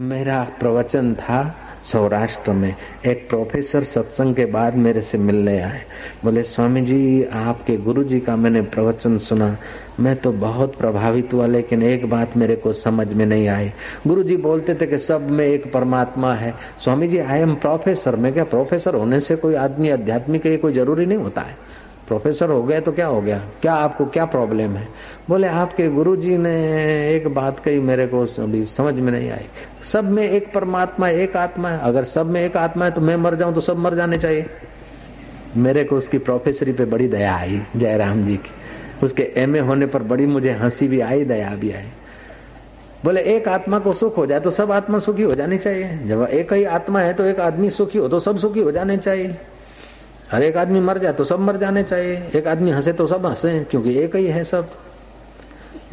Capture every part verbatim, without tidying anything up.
मेरा प्रवचन था सौराष्ट्र में। एक प्रोफेसर सत्संग के बाद मेरे से मिलने आए, बोले स्वामी जी आपके गुरुजी का मैंने प्रवचन सुना, मैं तो बहुत प्रभावित हुआ, लेकिन एक बात मेरे को समझ में नहीं आई। गुरुजी बोलते थे कि सब में एक परमात्मा है। Swami ji I am professor. मैं क्या प्रोफेसर होने से कोई आदमी आध्यात्मिक है, कोई जरूरी नहीं होता है। प्रोफेसर हो गए तो क्या हो गया, क्या आपको क्या प्रॉब्लम है? बोले आपके गुरुजी ने एक बात कही, मेरे को अभी समझ में नहीं आई। सब में एक परमात्मा, एक आत्मा है। अगर सब में एक आत्मा है तो मैं मर जाऊं तो सब मर जाने चाहिए। मेरे को उसकी प्रोफेसरी पे बड़ी दया आई, जयराम जी की। उसके एमए होने पर बड़ी मुझे हंसी भी आई, दया भी आई। बोले एक आत्मा को सुख हो जाए तो सब आत्मा सुखी हो जानी चाहिए। जब एक ही आत्मा है तो एक आदमी सुखी हो तो सब सुखी हो जाने चाहिए। हर एक आदमी मर जाए तो सब मर जाने चाहिए। एक आदमी हंसे तो सब हंसे, क्योंकि एक ही है सब।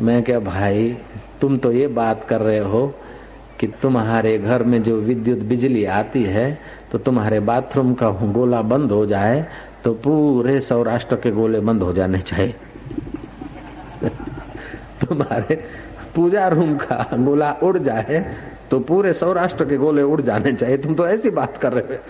मैं क्या भाई, तुम तो ये बात कर रहे हो कि तुम्हारे घर में जो विद्युत बिजली आती है तो तुम्हारे बाथरूम का गोला बंद हो जाए तो पूरे सौराष्ट्र के गोले बंद हो जाने चाहिए। तुम्हारे पूजा रूम का गोला उड़ जाए तो पूरे सौराष्ट्र के गोले उड़ जाने चाहिए। तुम तो ऐसी बात कर रहे हो।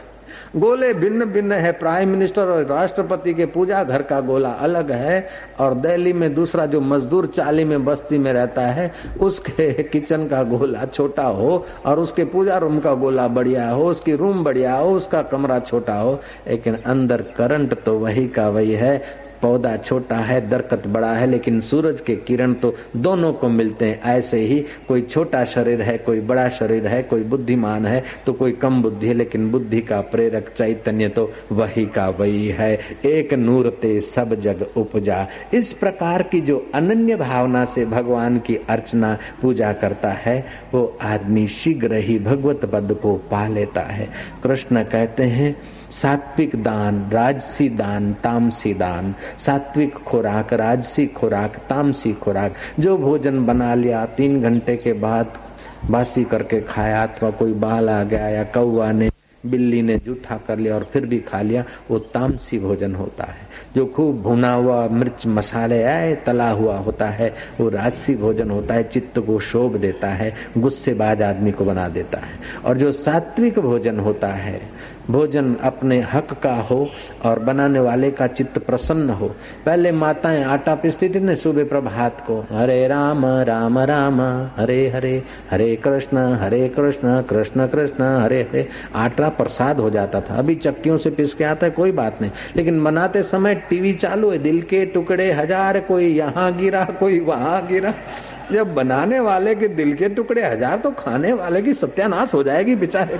गोले भिन्न भिन्न है। प्राइम मिनिस्टर और राष्ट्रपति के पूजा घर का गोला अलग है, और दिल्ली में दूसरा जो मजदूर चाली में बस्ती में रहता है उसके किचन का गोला छोटा हो और उसके पूजा रूम का गोला बढ़िया हो, उसकी रूम बढ़िया हो, उसका कमरा छोटा हो, लेकिन अंदर करंट तो वही का वही है। पौधा छोटा है, दरकत बड़ा है, लेकिन सूरज के किरण तो दोनों को मिलते हैं। ऐसे ही कोई छोटा शरीर है, कोई बड़ा शरीर है, कोई बुद्धिमान है तो कोई कम बुद्धि है, लेकिन बुद्धि का प्रेरक चैतन्य तो वही का वही है। एक नूर ते सब जग उपजा। इस प्रकार की जो अनन्य भावना से भगवान की अर्चना पूजा करता है वो आदमी शीघ्र ही भगवत पद को पा लेता है। कृष्ण कहते हैं सात्विक दान, राजसी दान, तामसी दान। सात्विक खुराक, राजसी खुराक, तामसी खुराक। जो भोजन बना लिया, तीन घंटे के बाद बासी करके खाया, अथवा कोई बाल आ गया या कौवा ने, बिल्ली ने जूठा कर लिया और फिर भी खा लिया, वो तामसी भोजन होता है। जो खूब भुना हुआ मिर्च मसाले आए तला हुआ होता है वो राजसी भोजन होता है, चित्त को शोभ देता है, गुस्सेबाज आदमी को बना देता है। और जो सात्विक भोजन होता है, भोजन अपने हक का हो और बनाने वाले का चित्त प्रसन्न हो। पहले माताएं आटा पीसती थी ना सुबह प्रभात को, हरे राम राम राम हरे हरे, हरे कृष्ण हरे कृष्ण, कृष्ण कृष्ण हरे हरे। आटा प्रसाद हो जाता था। अभी चक्कियों से पीस के आता है, कोई बात नहीं, लेकिन बनाते समय टीवी चालू है, दिल के टुकड़े हजार, कोई यहाँ गिरा कोई वहाँ गिरा। जब बनाने वाले के दिल के टुकड़े हजार तो खाने वाले की सत्यानाश हो जाएगी बेचारे।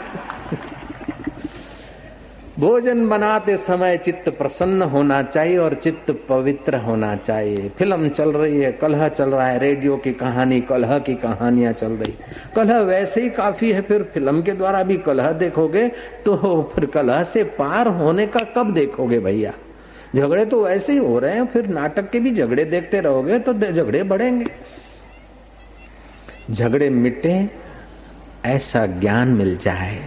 भोजन बनाते समय चित्त प्रसन्न होना चाहिए और चित्त पवित्र होना चाहिए। फिल्म चल रही है, कलह चल रहा है, रेडियो की कहानी, कलह की कहानियां चल रही। कलह वैसे ही काफी है, फिर फिल्म के द्वारा भी कलह देखोगे तो फिर कलह से पार होने का कब देखोगे भैया? झगड़े तो वैसे ही हो रहे हैं, फिर नाटक के भी झगड़े देखते रहोगे तो झगड़े बढ़ेंगे। झगड़े मिटे ऐसा ज्ञान मिल जाए,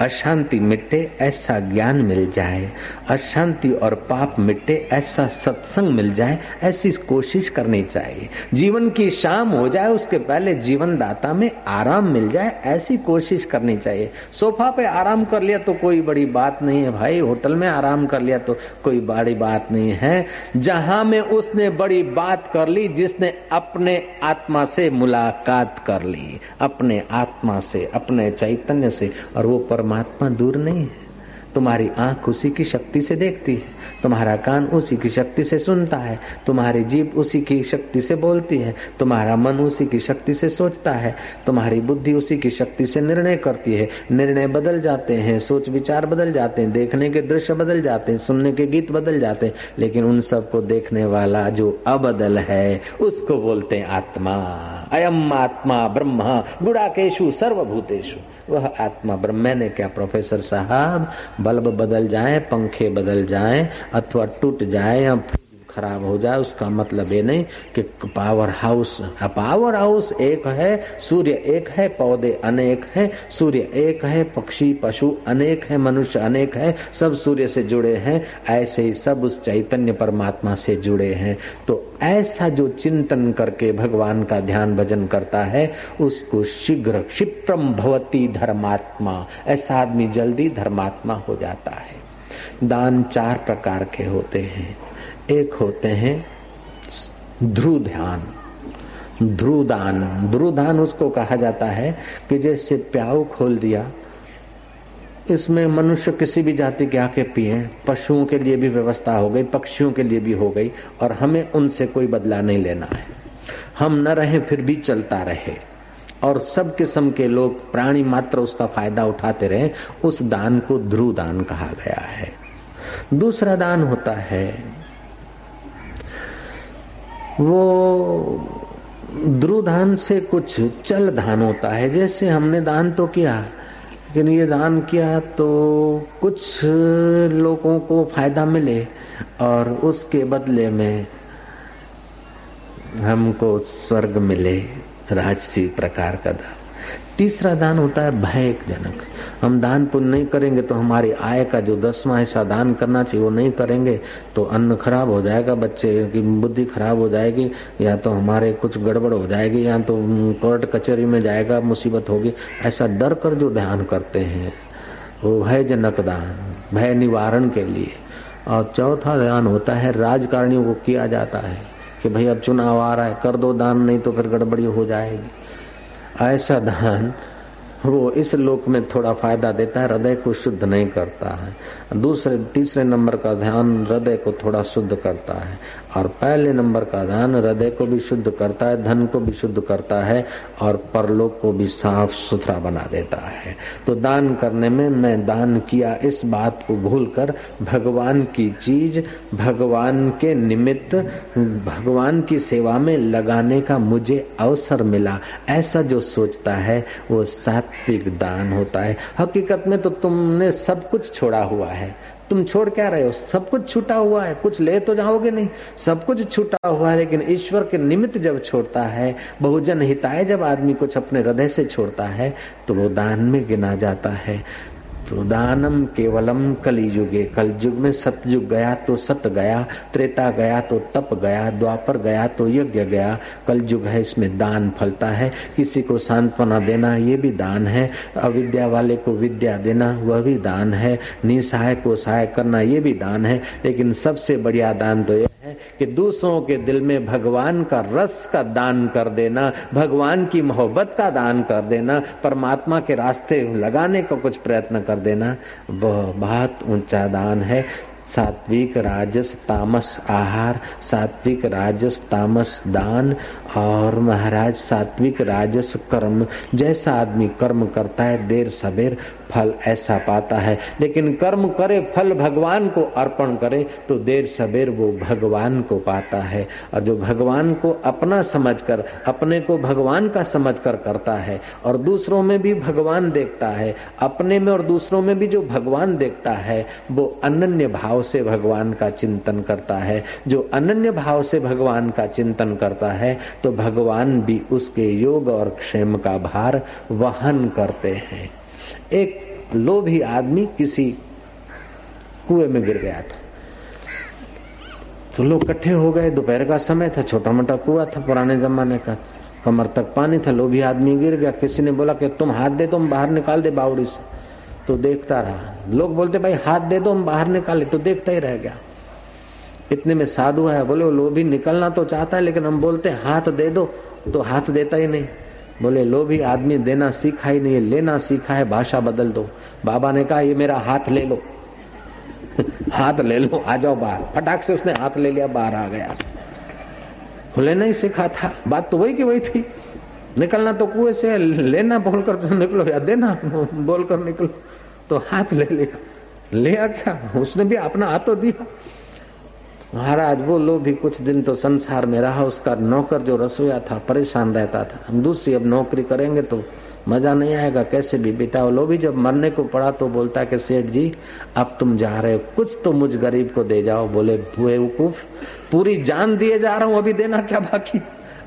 अशांति मिटे ऐसा ज्ञान मिल जाए, अशांति और पाप मिटे ऐसा सत्संग मिल जाए, ऐसी कोशिश करनी चाहिए। जीवन की शाम हो जाए उसके पहले जीवन दाता में आराम मिल जाए, ऐसी कोशिश करनी चाहिए। सोफा पे आराम कर लिया तो कोई बड़ी बात नहीं है भाई, होटल में आराम कर लिया तो कोई बड़ी बात नहीं है। जहां में उसने बड़ी बात कर ली जिसने अपने आत्मा से मुलाकात कर ली, अपने आत्मा से, अपने चैतन्य से। और वो परमात्मा दूर नहीं है। तुम्हारी आंख उसी की शक्ति से देखती है, तुम्हारा कान उसी की शक्ति से सुनता है, तुम्हारी जीभ उसी की शक्ति से बोलती है, तुम्हारा मन उसी की शक्ति से सोचता है, तुम्हारी बुद्धि उसी की शक्ति से निर्णय करती है। निर्णय बदल जाते हैं, सोच विचार बदल जाते हैं, देखने के दृश्य बदल जाते हैं, सुनने के गीत बदल जाते हैं, लेकिन उन सबको देखने वाला जो अबदल है उसको बोलते हैं आत्मा। अयम आत्मा ब्रह्मा गुड़ाकेशु सर्वभूतेषु। वह आत्मा ब्रह्म। मैंने क्या प्रोफेसर साहब, बल्ब बदल जाए, पंखे बदल जाए, अथवा टूट जाए या खराब हो जाए उसका मतलब ये नहीं कि पावर हाउस। पावर हाउस एक है, सूर्य एक है, पौधे अनेक हैं, सूर्य एक है, पक्षी पशु अनेक हैं, मनुष्य अनेक हैं, सब सूर्य से जुड़े हैं। ऐसे ही सब उस चैतन्य परमात्मा से जुड़े हैं। तो ऐसा जो चिंतन करके भगवान का ध्यान भजन करता है उसको शीघ्र क्षिप्रम भवति धर्मात्मा, ऐसा आदमी जल्दी धर्मात्मा हो जाता है। दान चार प्रकार के होते हैं। एक होते हैं ध्रुव ध्यान, ध्रुव दान। ध्रुव दान उसको कहा जाता है कि जैसे प्याऊ खोल दिया, इसमें मनुष्य किसी भी जाति के आके पिए, पशुओं के लिए भी व्यवस्था हो गई, पक्षियों के लिए भी हो गई, और हमें उनसे कोई बदला नहीं लेना है। हम न रहे फिर भी चलता रहे और सब किस्म के लोग प्राणी मात्र उसका फायदा उठाते रहे, उस दान को ध्रुव दान कहा गया है। दूसरा दान होता है वो ध्रुव दान से कुछ चल दान होता है। जैसे हमने दान तो किया, लेकिन ये दान किया तो कुछ लोगों को फायदा मिले और उसके बदले में हमको स्वर्ग मिले, राजसी प्रकार का दान। तीसरा दान होता है भयजनक। हम दान पुण्य नहीं करेंगे तो हमारी आय का जो दसवां हिस्सा दान करना चाहिए वो नहीं करेंगे तो अन्न खराब हो जाएगा, बच्चे की बुद्धि खराब हो जाएगी, या तो हमारे कुछ गड़बड़ हो जाएगी, या तो कोर्ट कचहरी में जाएगा, मुसीबत होगी। ऐसा डर कर जो ध्यान करते हैं वो भयजनक दान, भय निवारण के लिए। और चौथा दान होता है राजकारणियों को किया जाता है कि भाई अब चुनाव आ रहा है, कर दो दान, नहीं तो फिर गड़बड़ी हो जाएगी। ऐसा दान वो इस लोक में थोड़ा फायदा देता है, हृदय को शुद्ध नहीं करता है। दूसरे तीसरे नंबर का ध्यान हृदय को थोड़ा शुद्ध करता है, और पहले नंबर का दान हृदय को भी शुद्ध करता है, धन को भी शुद्ध करता है और परलोक को भी साफ सुथरा बना देता है। तो दान करने में मैं दान किया इस बात को भूलकर भगवान की चीज, भगवान के निमित्त, भगवान की सेवा में लगाने का मुझे अवसर मिला, ऐसा जो सोचता है वो सात्विक दान होता है। हकीकत में तो तुमने सब कुछ छोड़ा हुआ है, तुम छोड़ क्या रहे हो? सब कुछ छूटा हुआ है, कुछ ले तो जाओगे नहीं, सब कुछ छूटा हुआ है। लेकिन ईश्वर के निमित्त जब छोड़ता है, बहुजन हिताय जब आदमी कुछ अपने हृदय से छोड़ता है तो वो दान में गिना जाता है। तो दानम केवलम कलियुगे, कलयुग में सतयुग गया तो सत गया, त्रेता गया तो तप गया, द्वापर गया तो यज्ञ गया, कलयुग है, इसमें दान फलता है। किसी को सांत्वना देना ये भी दान है, अविद्या वाले को विद्या देना वह भी दान है, निसहाय को सहाय करना ये भी दान है। लेकिन सबसे बढ़िया दान तो यह है कि दूसरों के दिल में भगवान का रस का दान कर देना, भगवान की मोहब्बत का दान कर देना, परमात्मा के रास्ते लगाने का कुछ प्रयत्न कर देना, वह बहुत ऊंचा दान है। सात्विक राजस तामस आहार, सात्विक राजस तामस दान, और महाराज सात्विक राजस कर्म। जैसा आदमी कर्म करता है देर सवेर फल ऐसा पाता है, लेकिन कर्म करे फल भगवान को अर्पण करे तो देर सवेर वो भगवान को पाता है। और जो भगवान को अपना समझकर, अपने को भगवान का समझकर करता है और दूसरों में भी भगवान देखता है, अपने में और दूसरों में भी जो भगवान देखता है वो अनन्य भाव से भगवान का चिंतन करता है। जो अनन्य भाव से भगवान का चिंतन करता है तो भगवान भी उसके योग और क्षेम का भार वहन करते हैं। एक लोभी आदमी किसी कुएं में गिर गया था, तो लोग इकट्ठे हो गए, दोपहर का समय था, छोटा मोटा कुआं था पुराने जमाने का, कमर तक पानी था, लोभी आदमी गिर गया। किसी ने बोला कि तुम हाथ दे तो हम बाहर निकाल दे बावड़ी से, तो देखता रहा। लोग बोलते भाई हाथ दे दो हम बाहर निकाले, तो देखता ही रह गया। इतने में साधु है, बोले लोभी निकलना तो चाहता है लेकिन हम बोलते हाथ दे दो तो हाथ देता ही नहीं। बोले लोभी आदमी देना सीखा ही नहीं, लेना सीखा है, भाषा बदल दो। बाबा ने कहा ये मेरा हाथ ले लो हाथ ले लो आ जाओ बाहर। फटाक से उसने हाथ ले लिया, बाहर आ गया। बोले नहीं सीखा था, बात तो वही की वही थी। निकलना तो कुएं से, लेना बोलकर तो निकलो या देना बोलकर निकलो, तो हाथ ले लिया। ले आ क्या, उसने भी अपना हाथ तो दिया। महाराज वो लोभी कुछ दिन तो संसार में रहा, उसका नौकर जो रसोईया था परेशान रहता था, हम दूसरी अब नौकरी करेंगे तो मजा नहीं आएगा, कैसे भी बिताओ। लो भी जब मरने को पड़ा तो बोलता कि सेठ जी अब तुम जा रहे हो, कुछ तो मुझ गरीब को दे जाओ। बोले बेवकूफ, पूरी जान दिए जा रहा हूं, अभी देना क्या बाकी,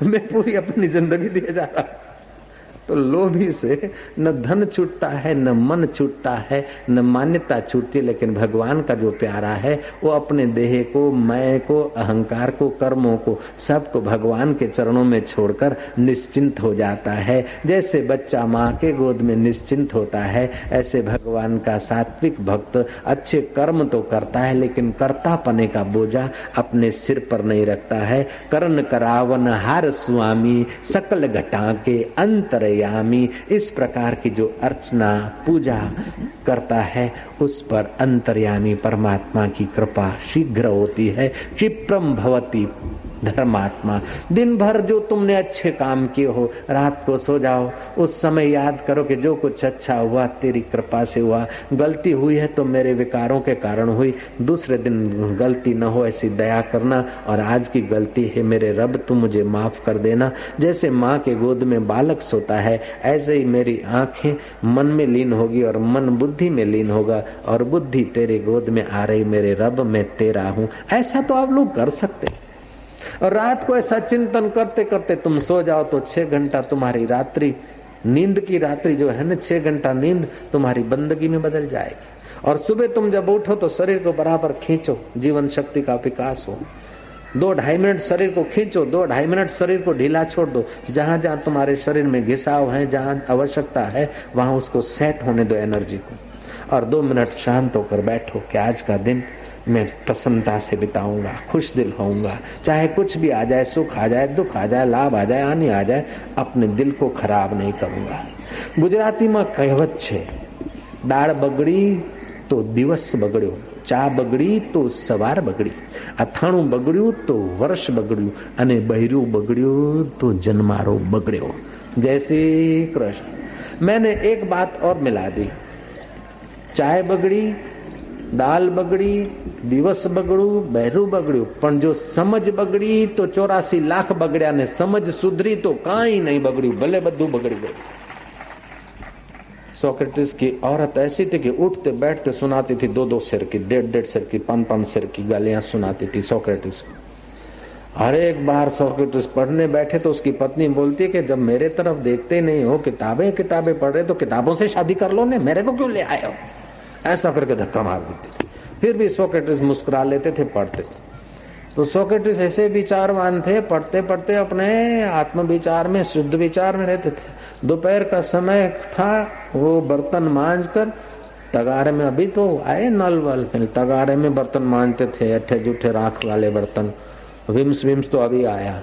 मैं पूरी अपनी जिंदगी दिए जा रहा हूं। तो लोभी से न धन छूटता है, न मन छूटता है, न मान्यता छूटती, लेकिन भगवान का जो प्यारा है वो अपने देह को, मैं को, अहंकार को, कर्मों को, सबको भगवान के चरणों में छोड़कर निश्चिंत हो जाता है। जैसे बच्चा माँ के गोद में निश्चिंत होता है, ऐसे भगवान का सात्विक भक्त अच्छे कर्म तो करता है, लेकिन कर्ता पने का बोझा अपने सिर पर नहीं रखता है। कर्ण करावन हार स्वामी सकल घटा के अंतरे यामी, इस प्रकार की जो अर्चना पूजा करता है उस पर अंतर्यामी परमात्मा की कृपा शीघ्र होती है। क्षिप्रम भवति धर्मात्मा। दिन भर जो तुमने अच्छे काम किए हो, रात को सो जाओ, उस समय याद करो कि जो कुछ अच्छा हुआ तेरी कृपा से हुआ, गलती हुई है तो मेरे विकारों के कारण हुई, दूसरे दिन गलती न हो ऐसी दया करना, और आज की गलती है मेरे रब तू मुझे माफ कर देना। जैसे माँ के गोद में बालक सोता है, ऐसे ही मेरी आंखें मन में लीन होगी और मन बुद्धि में लीन होगा, और बुद्धि तेरे गोद में आ रही मेरे रब मैं तेरा हूँ। ऐसा तो आप लोग कर सकते हैं। और रात को ऐसा चिंतन करते करते तुम सो जाओ तो छह घंटा तुम्हारी रात्रि, नींद की रात्रि जो है ना, छह घंटा नींद तुम्हारी बंदगी में बदल जाएगी। और सुबह तुम जब उठो तो शरीर को बराबर खींचो, जीवन शक्ति का विकास हो। दो ढाई मिनट शरीर को खींचो, दो ढाई मिनट शरीर को ढीला छोड़ दो। जहां जहां तुम्हारे शरीर में घिसाव है, जहां आवश्यकता है वहां उसको सेट होने दो एनर्जी को, और दो मिनट शांत होकर बैठो कि आज का दिन मैं प्रसन्नता से बिताऊंगा, खुश दिल होऊंगा। चाहे कुछ भी आ जाए, सुख आ जाए, दुख आ जाए, लाभ आ जाए, हानि आ जाए, अपने दिल को खराब नहीं करूंगा। गुजराती में कहेवत छे, दाळ बगड़ी तो दिवस बगड़्यो, ચા બગડી તો સવાર બગડી, અથાણું બગડ્યું તો વર્ષ બગડ્યું, અને બૈરું બગડ્યું તો જન્મારો બગડ્યો। જય શ્રી કૃષ્ણ। मैंने एक बात और मिला दी, चाय बगड़ी, दाल बगड़ी, दिवस બગડ્યું, બૈરું બગડ્યું, પણ જો સમજ બગડી तो चौरासी लाख બગડ્યા, ને સમજ સુધરી तो કાંઈ નહીં બગડ્યું, ભલે બધું બગડી ગયું। सोक्रेटिस की औरत ऐसी थी कि उठते बैठते सुनाती थी दो दो सिर की, डेढ़ डेढ़ सिर की, पांच पांच सिर की गालियां सुनाती थी सोक्रेटिस। हर एक बार सोक्रेटिस पढ़ने बैठे तो उसकी पत्नी बोलती है कि जब मेरे तरफ देखते नहीं हो, किताबें किताबें पढ़ रहे, तो किताबों से शादी कर लो ने, मेरे को क्यों ले आए हो, ऐसा करके धक्का मार देती थी। फिर भी सोक्रेटिस मुस्कुरा लेते थे, पढ़ते थे। तो सोक्रेटिस ऐसे विचारवान थे, पढ़ते पढ़ते अपने आत्म विचार में, शुद्ध विचार में रहते थे। दोपहर का समय था, वो बर्तन मांजकर तगारे में, अभी तो आए नल वल, तगारे में बर्तन मांजते थे, अट्ठे जूठे राख वाले बर्तन, विम्स विम्स तो अभी आया,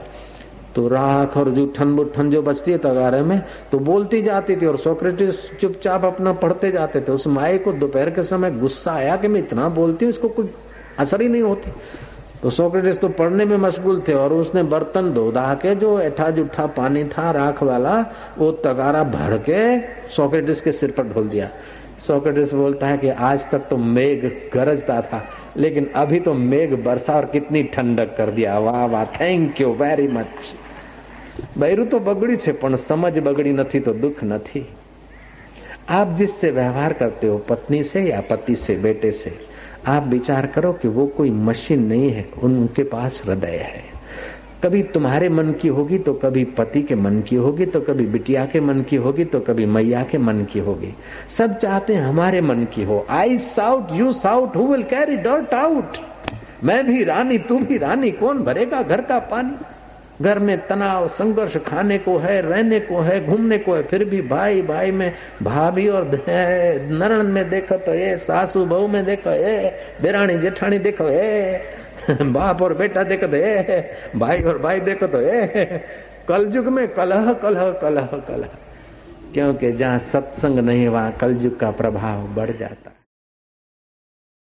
तो राख और जूठन बुठन जो बचती है तगारे में, तो बोलती जाती थी और सोक्रेटिस चुपचाप अपना पढ़ते जाते थे। उस माई को दोपहर के समय गुस्सा आया कि मैं इतना बोलती हूँ, इसको कुछ असर ही नहीं होती। तो सोक्रेटिस तो पढ़ने में मशगूल थे, और उसने बर्तन धो धा के जो ऐठा जुठा पानी था राख वाला, वो तगारा भर के सोक्रेटिस के सिर पर ढोल दिया। सोक्रेटिस बोलता है कि आज तक तो मेघ गरजता था, लेकिन अभी तो मेघ बरसा और कितनी ठंडक कर दिया। वाह वाह, थैंक यू वेरी मच। બૈરું तो બગડ્યું છે, પણ સમજ બગડી નથી तो दुख નથી। आप जिससे व्यवहार करते हो, पत्नी से या पति से, बेटे से, आप विचार करो कि वो कोई मशीन नहीं है, उनके पास हृदय है। कभी तुम्हारे मन की होगी तो कभी पति के मन की होगी, तो कभी बिटिया के मन की होगी, तो कभी मैया के मन की होगी। सब चाहते हैं हमारे मन की हो। I shout you shout, who will carry that out. मैं भी रानी तू भी रानी, कौन भरेगा घर का पानी। घर में तनाव संघर्ष, खाने को है, रहने को है, घूमने को है, फिर भी भाई भाई में, भाभी और ननद में देखो तो ये, सासू बहू में देखो ये, देरानी जेठानी देखो ये, बाप और बेटा देखो तो ये, भाई और भाई देखो तो ये। कलयुग में कलह कलह कलह कलह, क्योंकि जहाँ सत्संग नहीं वहाँ कलयुग का प्रभाव बढ़ जाता।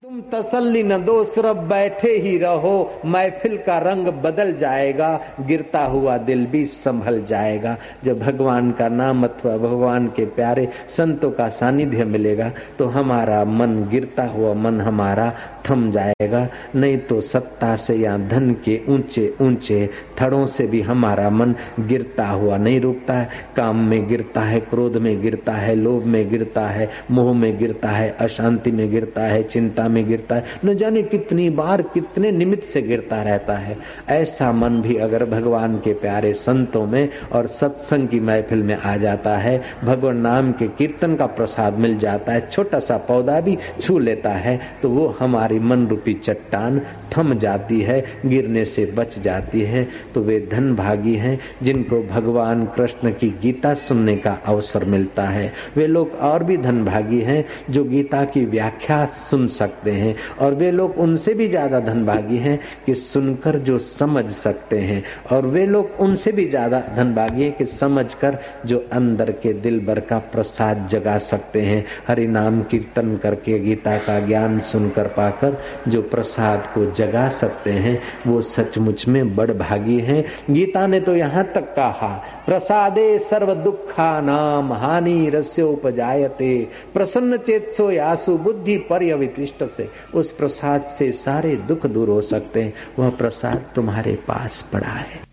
तुम तसल्ली न दो, सिर्फ बैठे ही रहो, महफिल का रंग बदल जाएगा, गिरता हुआ दिल भी संभल जाएगा। जब भगवान का नाम अथवा भगवान के प्यारे संतों का सानिध्य मिलेगा तो हमारा मन, गिरता हुआ मन हमारा थम जाएगा। नहीं तो सत्ता से या धन के ऊंचे ऊंचे थड़ों से भी हमारा मन गिरता हुआ नहीं रुकता है। काम में गिरता है, क्रोध में गिरता है, लोभ में गिरता है, मोह में गिरता है, अशांति में गिरता है, चिंता में गिरता है, न जाने कितनी बार कितने निमित्त से गिरता रहता है। ऐसा मन भी अगर भगवान के प्यारे संतों में और सत्संग की महफिल में आ जाता है, भगवान नाम के कीर्तन का प्रसाद मिल जाता है, छोटा सा पौधा भी छू लेता है तो वो हमारी मन रूपी चट्टान थम जाती है, गिरने से बच जाती है। तो वे धन भागी हैं जिनको भगवान कृष्ण की गीता सुनने का अवसर मिलता है। वे लोग और भी धन भागी हैं जो गीता की व्याख्या सुन सकते हैं, और वे लोग उनसे भी ज्यादा धन भागी हैं कि सुनकर जो समझ सकते हैं, और वे लोग उनसे भी ज्यादा धन भागी हैं कि समझकर जो अंदर के दिल भर का प्रसाद जगा सकते हैं। हरि नाम कीर्तन करके, गीता का ज्ञान सुनकर, पाकर जो प्रसाद को जगा सकते हैं वो सचमुच में बड़ भागी हैं। गीता ने तो यहाँ तक कहा, प्रसादे सर्व दुखा नाम हानि रस्य उपजायते, प्रसन्न चेतसो यासु बुद्धि पर्यवितिष्ट से। उस प्रसाद से सारे दुख दूर हो सकते हैं, वह प्रसाद तुम्हारे पास पड़ा है।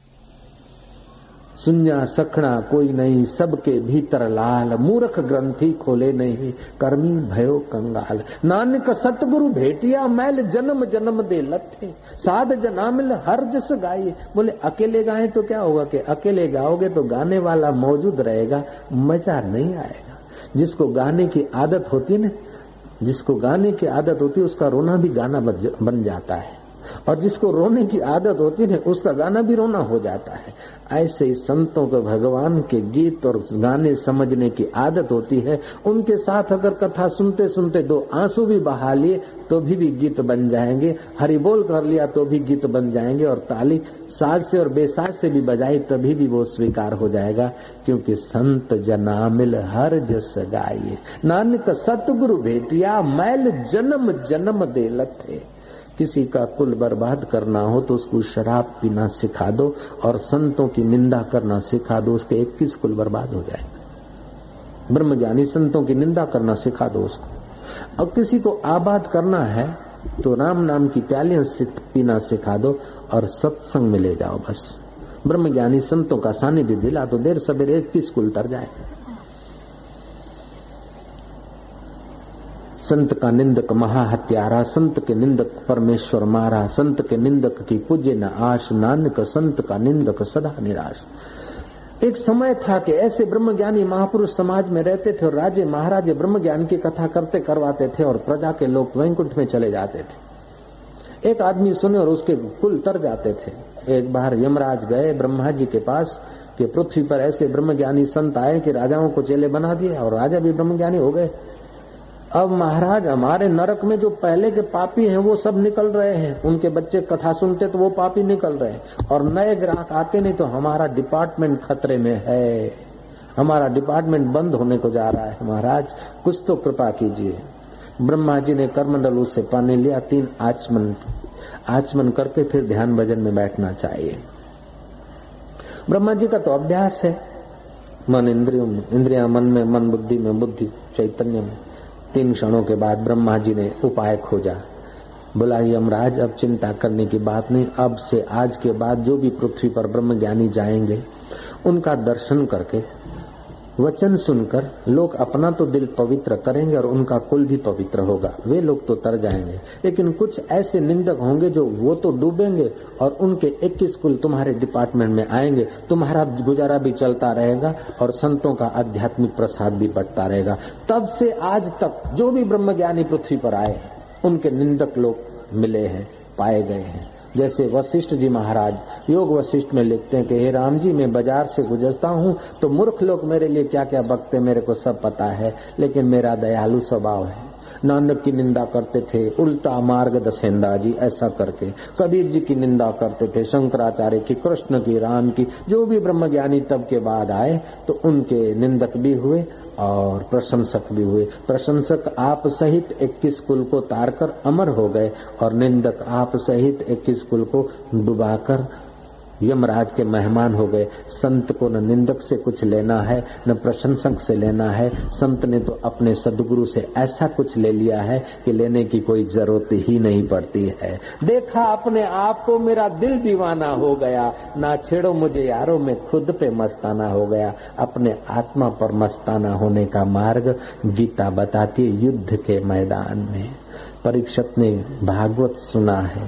सुन्या सखना कोई नहीं सबके भीतर लाल, मूर्ख ग्रंथि खोले नहीं कर्मी भयो कंगाल, नानक सतगुरु भेटिया मैल जन्म जन्म दे लथे, साध जनामिल हर जस गाये। बोले अकेले गाए तो क्या होगा कि अकेले गाओगे तो गाने वाला मौजूद रहेगा, मजा नहीं आएगा। जिसको गाने की आदत होती है ना, जिसको गाने की आदत होती है उसका रोना भी गाना बन जाता है, और जिसको रोने की आदत होती है उसका गाना भी रोना हो जाता है। ऐसे ही संतों को भगवान के गीत और गाने समझने की आदत होती है, उनके साथ अगर कथा सुनते सुनते दो आंसू भी बहा लिए तो भी भी गीत बन जाएंगे, हरि बोल कर लिया तो भी गीत बन जाएंगे, और ताली साज से और बेसाज से भी बजाई तभी भी वो स्वीकार हो जाएगा। क्योंकि संत जनामिल हर जस गाये, नानक सतगुरु भेटिया मैल जन्म जन्म दे लथे। किसी का कुल बर्बाद करना हो तो उसको शराब पीना सिखा दो और संतों की निंदा करना सिखा दो, उसके इक्कीस कुल बर्बाद हो जाएंगे। ब्रह्मज्ञानी संतों की निंदा करना सिखा दो उसको। और किसी को आबाद करना है तो राम नाम की प्यालियां पीना सिखा दो और सत्संग में ले जाओ। बस ब्रह्मज्ञानी संतों का सानिध्य दिला तो देर सवेरे इक्कीस कुल तर जाए। संत का निंदक महाहत्यारा, संत के निंदक परमेश्वर मारा, संत के निंदक की पूज्य न आश, नानक संत का निंदक सदा निराश। एक समय था कि ऐसे ब्रह्मज्ञानी महापुरुष समाज में रहते थे और राजे महाराजे ब्रह्मज्ञान की कथा करते करवाते थे और प्रजा के लोग वैकुंठ में चले जाते थे। एक आदमी सुने और उसके कुल तर जाते थे। एक बार यमराज गए ब्रह्मा जी के पास कि पृथ्वी पर ऐसे ब्रह्मज्ञानी संत आए कि राजाओं को चेले बना दिए और राजा भी ब्रह्मज्ञानी हो गए। अब महाराज हमारे नरक में जो पहले के पापी हैं वो सब निकल रहे हैं, उनके बच्चे कथा सुनते तो वो पापी निकल रहे हैं, और नए ग्राहक आते नहीं तो हमारा डिपार्टमेंट खतरे में है, हमारा डिपार्टमेंट बंद होने को जा रहा है। महाराज कुछ तो कृपा कीजिए। ब्रह्मा जी ने करमंडल से पानी लिया, तीन आचमन आचमन करके फिर ध्यान भजन में बैठना चाहिए। ब्रह्मा जी का तो अभ्यास है, मन इंद्रियों में इंद्रिया, मन में मन, बुद्धि में बुद्धि, चैतन्य में। तीन क्षणों के बाद ब्रह्मा जी ने उपाय खोजा। बोला यमराज अब चिंता करने की बात नहीं, अब से आज के बाद जो भी पृथ्वी पर ब्रह्मज्ञानी जाएंगे उनका दर्शन करके वचन सुनकर लोग अपना तो दिल पवित्र करेंगे और उनका कुल भी पवित्र होगा। वे लोग तो तर जाएंगे, लेकिन कुछ ऐसे निंदक होंगे जो वो तो डूबेंगे और उनके इक्कीस कुल तुम्हारे डिपार्टमेंट में आएंगे, तुम्हारा गुजारा भी चलता रहेगा और संतों का आध्यात्मिक प्रसाद भी बढ़ता रहेगा। तब से आज तक जो भी ब्रह्मज्ञानी पृथ्वी पर आए उनके निंदक लोग मिले हैं, पाए गए हैं। जैसे वशिष्ठ जी महाराज योग वशिष्ठ में लिखते हैं कि हे राम जी, मैं बाजार से गुजरता हूँ तो मूर्ख लोग मेरे लिए क्या क्या बकते, मेरे को सब पता है, लेकिन मेरा दयालु स्वभाव है, नानक की निंदा करते थे उल्टा मार्ग दसेंदा जी ऐसा करके, कबीर जी की निंदा करते थे, शंकराचार्य की, कृष्ण की, राम की, जो भी ब्रह्मज्ञानी तब के बाद आए तो उनके निंदक भी हुए और प्रशंसक भी हुए। प्रशंसक आप सहित इक्कीस कुल को तारकर अमर हो गए और निंदक आप सहित इक्कीस कुल को डुबाकर यमराज के मेहमान हो गए। संत को न निंदक से कुछ लेना है न प्रशंसक से लेना है। संत ने तो अपने सदगुरु से ऐसा कुछ ले लिया है कि लेने की कोई जरूरत ही नहीं पड़ती है। देखा अपने आप को, मेरा दिल दीवाना हो गया, ना छेड़ो मुझे यारों में खुद पे मस्ताना हो गया। अपने आत्मा पर मस्ताना होने का मार्ग गीता बताती है। युद्ध के मैदान में परीक्षित ने भागवत सुना है,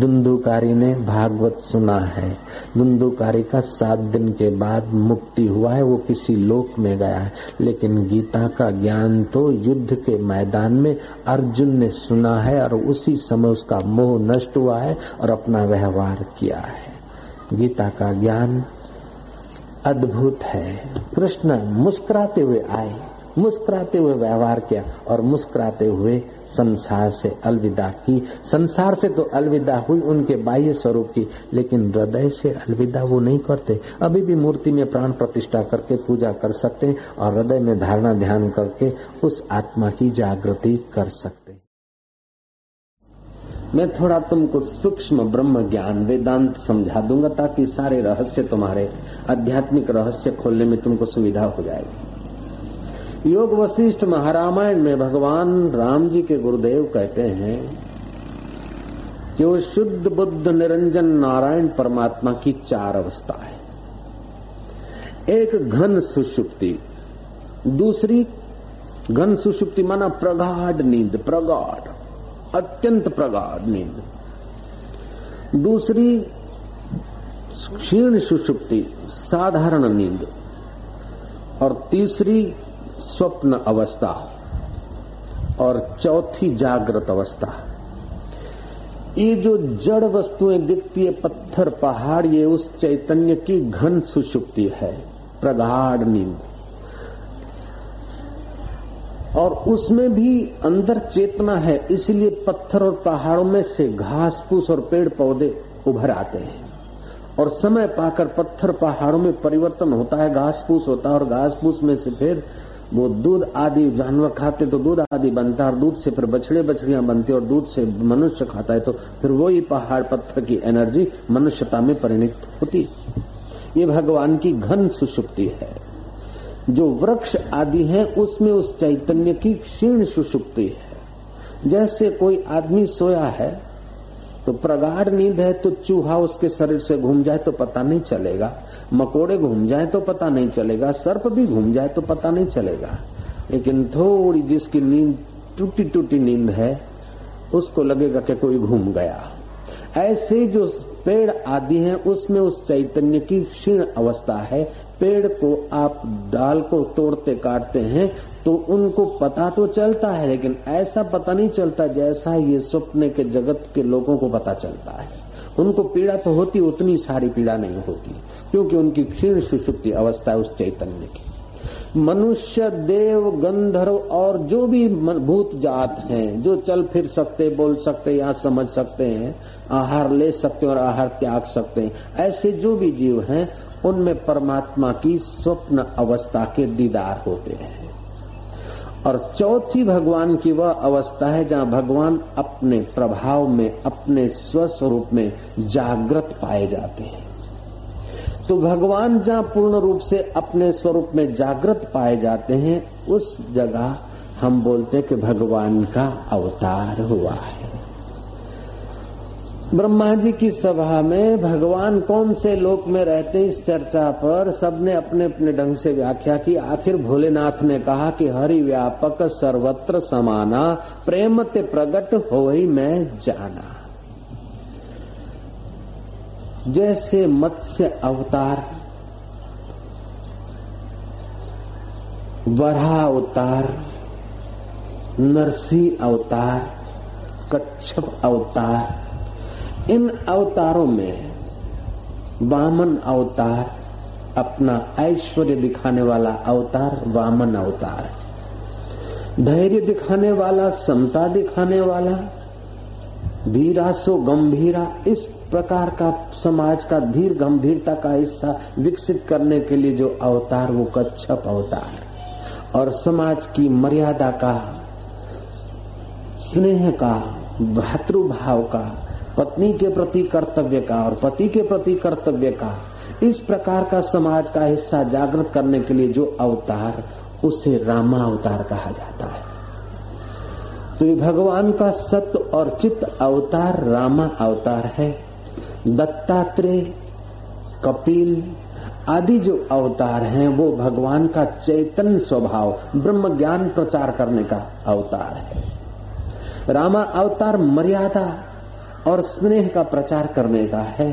दुंदुकारी ने भागवत सुना है। दुंदुकारी का सात दिन के बाद मुक्ति हुआ है, वो किसी लोक में गया है, लेकिन गीता का ज्ञान तो युद्ध के मैदान में अर्जुन ने सुना है और उसी समय उसका मोह नष्ट हुआ है और अपना व्यवहार किया है। गीता का ज्ञान अद्भुत है। कृष्ण मुस्कुराते हुए आए, मुस्कुराते हुए व्यवहार किया और मुस्कुराते हुए संसार से अलविदा की। संसार से तो अलविदा हुई उनके बाह्य स्वरूप की, लेकिन हृदय से अलविदा वो नहीं करते। अभी भी मूर्ति में प्राण प्रतिष्ठा करके पूजा कर सकते हैं और हृदय में धारणा ध्यान करके उस आत्मा की जागृति कर सकते हैं। मैं थोड़ा तुमको सूक्ष्म ब्रह्म ज्ञान वेदांत समझा दूंगा ताकि सारे रहस्य, तुम्हारे आध्यात्मिक रहस्य खोलने में तुमको सुविधा हो जाएगी। योग वशिष्ठ महारामायण में भगवान राम जी के गुरुदेव कहते हैं कि वो शुद्ध बुद्ध निरंजन नारायण परमात्मा की चार अवस्था है। एक घन सुषुप्ति, दूसरी घन सुषुप्ति माना प्रगाढ़ नींद, प्रगाढ़ अत्यंत प्रगाढ़ नींद। दूसरी क्षीण सुषुप्ति, साधारण नींद। और तीसरी स्वप्न अवस्था और चौथी जागृत अवस्था। ये जो जड़ वस्तुएं दिखती है, पत्थर पहाड़, ये उस चैतन्य की घन सुषुप्ति है, प्रगाढ़ नींद। और उसमें भी अंदर चेतना है, इसलिए पत्थर और पहाड़ों में से घास फूस और पेड़ पौधे उभर आते हैं और समय पाकर पत्थर पहाड़ों में परिवर्तन होता है, घास फूस होता है और घास फूस में से फिर वो दूध आदि जानवर खाते तो दूध आदि बनता है और दूध से फिर बछड़े बछड़ियां बनती और दूध से मनुष्य खाता है तो फिर वही पहाड़ पत्थर की एनर्जी मनुष्यता में परिणत होती। ये भगवान की घन सुषुप्ति है। जो वृक्ष आदि है उसमें उस चैतन्य की क्षीण सुषुप्ति है। जैसे कोई आदमी सोया है तो प्रगाढ़ नींद है तो चूहा उसके शरीर से घूम जाए तो पता नहीं चलेगा, मकोड़े घूम जाए तो पता नहीं चलेगा, सर्प भी घूम जाए तो पता नहीं चलेगा। लेकिन थोड़ी जिसकी नींद टूटी टूटी नींद है उसको लगेगा कि कोई घूम गया। ऐसे जो पेड़ आदि हैं उसमें उस चैतन्य की क्षीण अवस्था है। पेड़ को आप डाल को तोड़ते काटते हैं तो उनको पता तो चलता है, लेकिन ऐसा पता नहीं चलता जैसा ये सपने के जगत के लोगों को पता चलता है। उनको पीड़ा तो होती, उतनी सारी पीड़ा नहीं होती, क्योंकि उनकी क्षीण सुषुप्ति अवस्था है उस चैतन्य की। मनुष्य, देव, गंधर्व और जो भी भूत जात हैं, जो चल फिर सकते, बोल सकते या समझ सकते हैं, आहार ले सकते और आहार त्याग सकते हैं, ऐसे जो भी जीव हैं उनमें परमात्मा की स्वप्न अवस्था के दीदार होते हैं। और चौथी भगवान की वह अवस्था है जहाँ भगवान अपने प्रभाव में, अपने स्वस्वरूप में जागृत पाए जाते हैं। तो भगवान जहाँ पूर्ण रूप से अपने स्वरूप में जागृत पाए जाते हैं, उस जगह हम बोलते हैं कि भगवान का अवतार हुआ है। ब्रह्मा जी की सभा में भगवान कौन से लोक में रहते हैं, इस चर्चा पर सबने अपने अपने ढंग से व्याख्या की। आखिर भोलेनाथ ने कहा कि हरि व्यापक सर्वत्र समाना, प्रेम ते प्रगट होई मैं जाना। जैसे मत्स्य अवतार, वराह अवतार, नरसिंह अवतार, कच्छप अवतार, इन अवतारों में वामन अवतार अपना ऐश्वर्य दिखाने वाला अवतार वामन अवतार है। धैर्य दिखाने वाला, समता दिखाने वाला, धीरा सो गंभीरा, इस प्रकार का समाज का धीर गंभीरता का हिस्सा विकसित करने के लिए जो अवतार वो कच्छप अवतार, और समाज की मर्यादा का, स्नेह का, भातृभाव का, पत्नी के प्रति कर्तव्य का और पति के प्रति कर्तव्य का, इस प्रकार का समाज का हिस्सा जागृत करने के लिए जो अवतार, उसे रामावतार कहा जाता है। तो ये भगवान का सत्य और चित्त अवतार रामा अवतार है। दत्तात्रेय, कपिल आदि जो अवतार हैं वो भगवान का चैतन्य स्वभाव ब्रह्म ज्ञान प्रचार करने का अवतार है। रामा अवतार मर्यादा और स्नेह का प्रचार करने का है,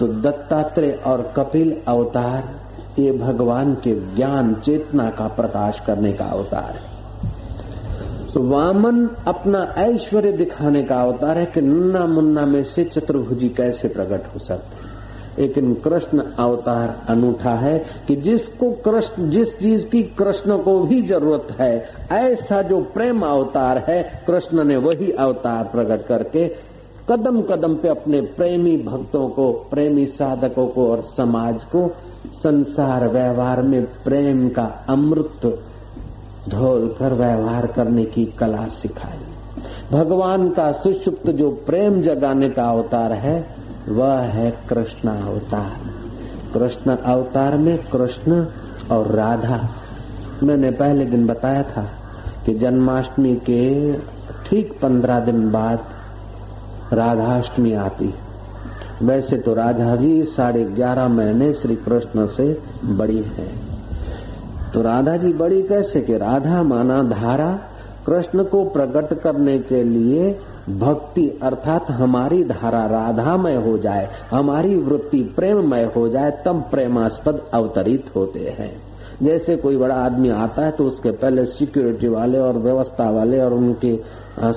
तो दत्तात्रेय और कपिल अवतार ये भगवान के ज्ञान चेतना का प्रकाश करने का अवतार है। तो वामन अपना ऐश्वर्य दिखाने का अवतार है कि नन्ना मुन्ना में से चतुर्भुजी कैसे प्रकट हो सकते हैं, लेकिन कृष्ण अवतार अनूठा है कि जिसको कृष्ण, जिस चीज की कृष्ण को भी जरूरत है, ऐसा जो प्रेम अवतार है, कृष्ण ने वही अवतार प्रकट करके कदम कदम पे अपने प्रेमी भक्तों को, प्रेमी साधकों को और समाज को संसार व्यवहार में प्रेम का अमृत ढोल कर व्यवहार करने की कला सिखाई। भगवान का सुषुप्त जो प्रेम जगाने का अवतार है वह है कृष्ण अवतार। कृष्ण अवतार में कृष्ण और राधा, मैंने पहले दिन बताया था कि जन्माष्टमी के ठीक पंद्रह दिन बाद राधाष्टमी आती। वैसे तो राधा जी साढ़े ग्यारह महीने श्री कृष्ण से बड़ी है, तो राधा जी बड़ी कैसे कि राधा माना धारा, कृष्ण को प्रकट करने के लिए भक्ति अर्थात हमारी धारा राधामय हो जाए, हमारी वृत्ति प्रेममय हो जाए, तब प्रेमास्पद अवतरित होते हैं। जैसे कोई बड़ा आदमी आता है तो उसके पहले सिक्योरिटी वाले और व्यवस्था वाले और उनके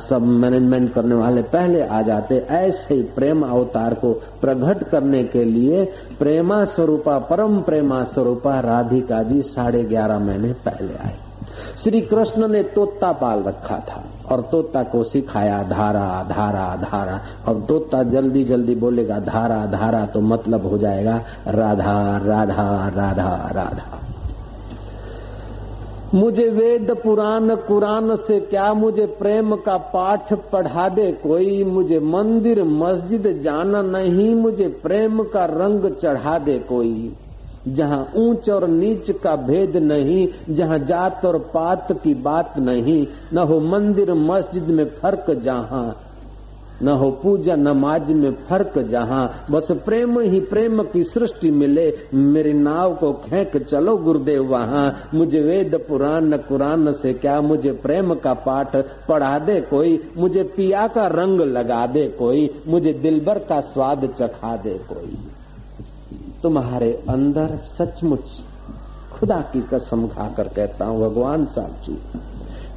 सब मैनेजमेंट करने वाले पहले आ जाते। ऐसे ही प्रेम अवतार को प्रकट करने के लिए प्रेमा स्वरूपा, परम प्रेमा स्वरूपा राधिका जी साढ़े ग्यारह महीने पहले आए। श्री कृष्ण ने तोता पाल रखा था और तोता को सिखाया धारा धारा धारा, और तोता जल्दी जल्दी बोलेगा धारा धारा, तो मतलब हो जाएगा राधा राधा राधा राधा। मुझे वेद पुराण कुरान से क्या, मुझे प्रेम का पाठ पढ़ा दे कोई, मुझे मंदिर मस्जिद जाना नहीं, मुझे प्रेम का रंग चढ़ा दे कोई। जहाँ ऊंच और नीच का भेद नहीं, जहाँ जात और पात की बात नहीं, न हो मंदिर मस्जिद में फर्क जहाँ, न हो पूजा नमाज में फर्क जहाँ, बस प्रेम ही प्रेम की सृष्टि मिले, मेरी नाव को खेंक चलो गुरुदेव वहाँ। मुझे वेद पुराण कुरान से क्या, मुझे प्रेम का पाठ पढ़ा दे कोई, मुझे पिया का रंग लगा दे कोई, मुझे दिलबर का स्वाद चखा दे कोई। तुम्हारे अंदर सचमुच खुदा की कसम खाकर कहता हूँ भगवान साहब जी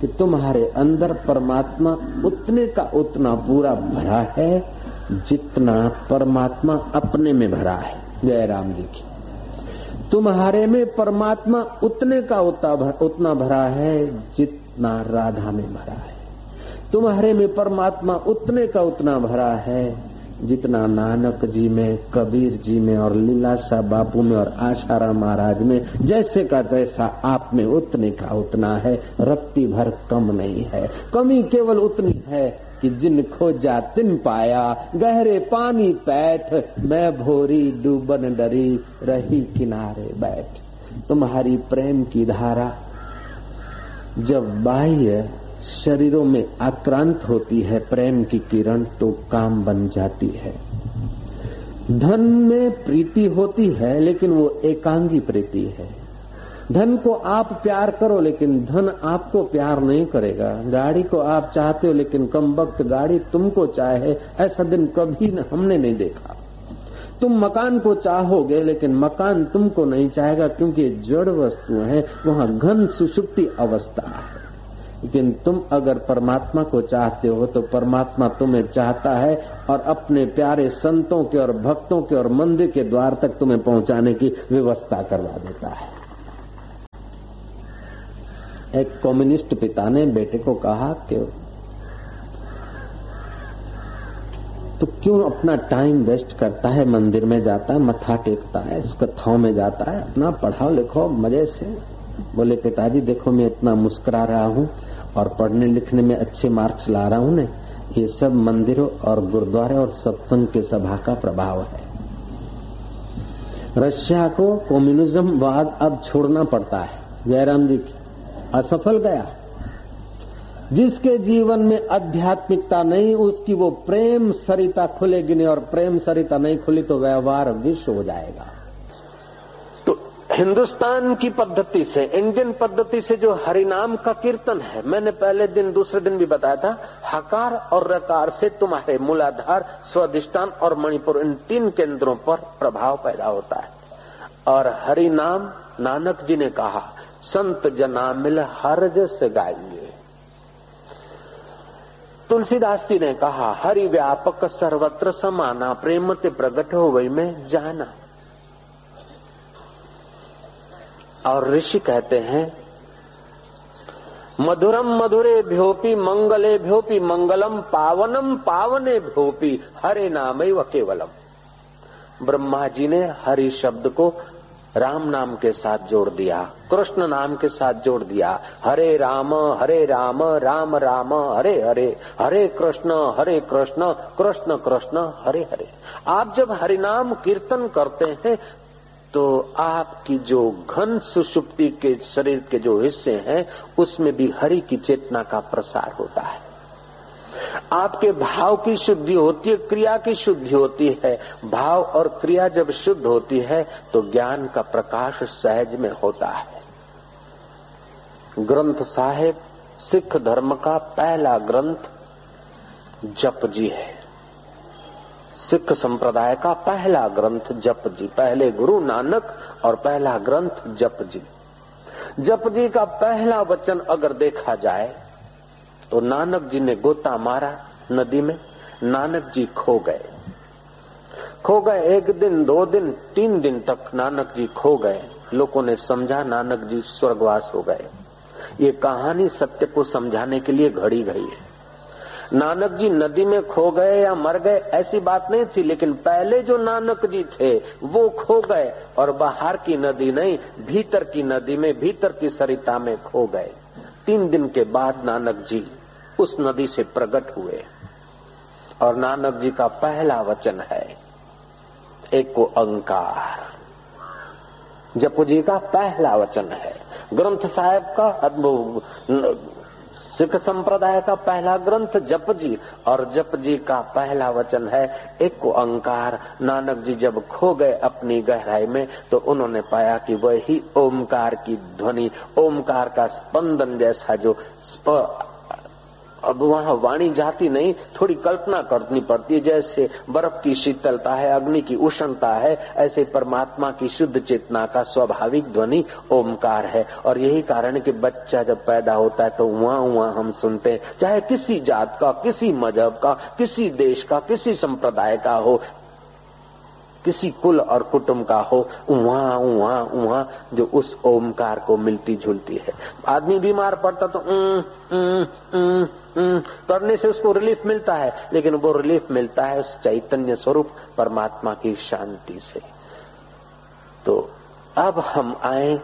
कि तुम्हारे अंदर परमात्मा उतने का उतना पूरा भरा है जितना परमात्मा अपने में भरा है। जय राम जी की। तुम्हारे में परमात्मा उतने का उतना भरा है जितना राधा में भरा है। तुम्हारे में परमात्मा उतने का उतना भरा है जितना नानक जी में, कबीर जी में और लीलाशाह बापू में और आशाराम महाराज में, जैसे का तैसा आप में उतने का उतना है, रत्ती भर कम नहीं है। कमी केवल उतनी है कि जिन खोजा तिन पाया, गहरे पानी पैठ, मैं भोरी डूबन डरी रही किनारे बैठ। तुम्हारी प्रेम की धारा जब बाह्य शरीरों में आक्रांत होती है प्रेम की किरण, तो काम बन जाती है। धन में प्रीति होती है लेकिन वो एकांगी प्रीति है। धन को आप प्यार करो लेकिन धन आपको प्यार नहीं करेगा। गाड़ी को आप चाहते हो लेकिन कमबख्त गाड़ी तुमको चाहे, ऐसा दिन कभी हमने नहीं देखा। तुम मकान को चाहोगे लेकिन मकान तुमको नहीं चाहेगा, क्योंकि जड़ वस्तु है, वहाँ घन सुषुप्ति अवस्था है। लेकिन तुम अगर परमात्मा को चाहते हो तो परमात्मा तुम्हें चाहता है और अपने प्यारे संतों के और भक्तों के और मंदिर के द्वार तक तुम्हें पहुंचाने की व्यवस्था करवा देता है। एक कम्युनिस्ट पिता ने बेटे को कहा कि तो क्यों अपना टाइम वेस्ट करता है, मंदिर में जाता है, मत्था टेकता है, इस कथाओं में जाता है, अपना पढ़ाओ लिखो मजे से। बोले पिताजी देखो मैं इतना मुस्कुरा रहा हूँ और पढ़ने लिखने में अच्छे मार्क्स ला रहा हूँ ने, ये सब मंदिरों और गुरुद्वारे और सत्संग के सभा का प्रभाव है। रशिया को कम्युनिज्म वाद अब छोड़ना पड़ता है। जयराम जी असफल गया। जिसके जीवन में आध्यात्मिकता नहीं उसकी वो प्रेम सरिता खुलेगी नहीं, और प्रेम सरिता नहीं खुली तो व्यवहार विष हो जाएगा। तो हिंदुस्तान की पद्धति से, इंडियन पद्धति से जो हरिनाम का कीर्तन है, मैंने पहले दिन दूसरे दिन भी बताया था, हकार और रकार से तुम्हारे मूलाधार, स्वाधिष्ठान और मणिपुर, इन तीन केंद्रों पर प्रभाव पैदा होता है। और हरिनाम नानक जी ने कहा संत जना मिल हर जस गाइए। तुलसीदास जी ने कहा हरि व्यापक सर्वत्र समाना, प्रेम ते प्रगट हो वही में जाना। और ऋषि कहते हैं मधुरम मधुरे भ्योपी मंगले भ्योपी मंगलम पावनम पावने भ्योपी हरे नामैव केवलम। ब्रह्मा जी ने हरि शब्द को राम नाम के साथ जोड़ दिया, कृष्ण नाम के साथ जोड़ दिया। हरे राम हरे राम राम राम हरे हरे, हरे कृष्ण हरे कृष्ण कृष्ण कृष्ण हरे हरे। आप जब हरि नाम कीर्तन करते हैं तो आपकी जो घन सुषुप्ति के शरीर के जो हिस्से हैं उसमें भी हरि की चेतना का प्रसार होता है। आपके भाव की शुद्धि होती है, क्रिया की शुद्धि होती है। भाव और क्रिया जब शुद्ध होती है तो ज्ञान का प्रकाश सहज में होता है। ग्रंथ साहिब सिख धर्म का पहला ग्रंथ जप जी है। सिख संप्रदाय का पहला ग्रंथ जप जी, पहले गुरु नानक और पहला ग्रंथ जप जी। जप जी का पहला वचन अगर देखा जाए तो नानक जी ने गोता मारा नदी में, नानक जी खो गए। खो गए एक दिन, दो दिन, तीन दिन तक नानक जी खो गए। लोगों ने समझा नानक जी स्वर्गवास हो गए। ये कहानी सत्य को समझाने के लिए घड़ी गई है। नानक जी नदी में खो गए या मर गए ऐसी बात नहीं थी, लेकिन पहले जो नानक जी थे वो खो गए और बाहर की नदी नहीं, भीतर की नदी में, भीतर की सरिता में खो गए। तीन दिन के बाद नानक जी उस नदी से प्रकट हुए और नानक जी का पहला वचन है एक ओंकार। जपू जी का पहला वचन है, ग्रंथ साहिब का, सिख संप्रदाय का पहला ग्रंथ जप जी, और जप जी का पहला वचन है एक ओंकार। नानक जी जब खो गए अपनी गहराई में तो उन्होंने पाया कि वही ओमकार की ध्वनि, ओमकार का स्पंदन जैसा जो स्प... अब वहाँ वाणी जाती नहीं, थोड़ी कल्पना करनी पड़ती है। जैसे बर्फ की शीतलता है, अग्नि की उष्णता है, ऐसे परमात्मा की शुद्ध चेतना का स्वाभाविक ध्वनि ओमकार है। और यही कारण कि बच्चा जब पैदा होता है तो वहाँ वहाँ हम सुनते हैं, चाहे किसी जात का, किसी मजहब का, किसी देश का, किसी संप्रदाय का हो, किसी कुल और कुटुंब का हो, वहाँ वहाँ वहाँ जो उस ओमकार को मिलती जुलती है। आदमी बीमार पड़ता तो उं, उं, उं, उं, करने से उसको रिलीफ मिलता है, लेकिन वो रिलीफ मिलता है उस चैतन्य स्वरूप परमात्मा की शांति से। तो अब हम आए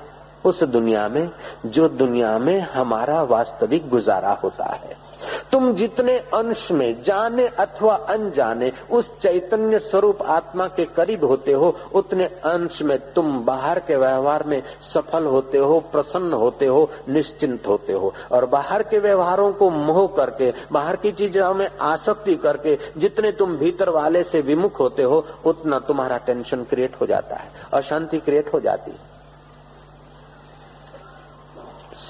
उस दुनिया में जो दुनिया में हमारा वास्तविक गुजारा होता है। तुम जितने अंश में जाने अथवा अनजाने उस चैतन्य स्वरूप आत्मा के करीब होते हो, उतने अंश में तुम बाहर के व्यवहार में सफल होते हो, प्रसन्न होते हो, निश्चिंत होते हो। और बाहर के व्यवहारों को मोह करके, बाहर की चीजों में आसक्ति करके जितने तुम भीतर वाले से विमुख होते हो, उतना तुम्हारा टेंशन क्रिएट हो जाता है, अशांति क्रिएट हो जाती है।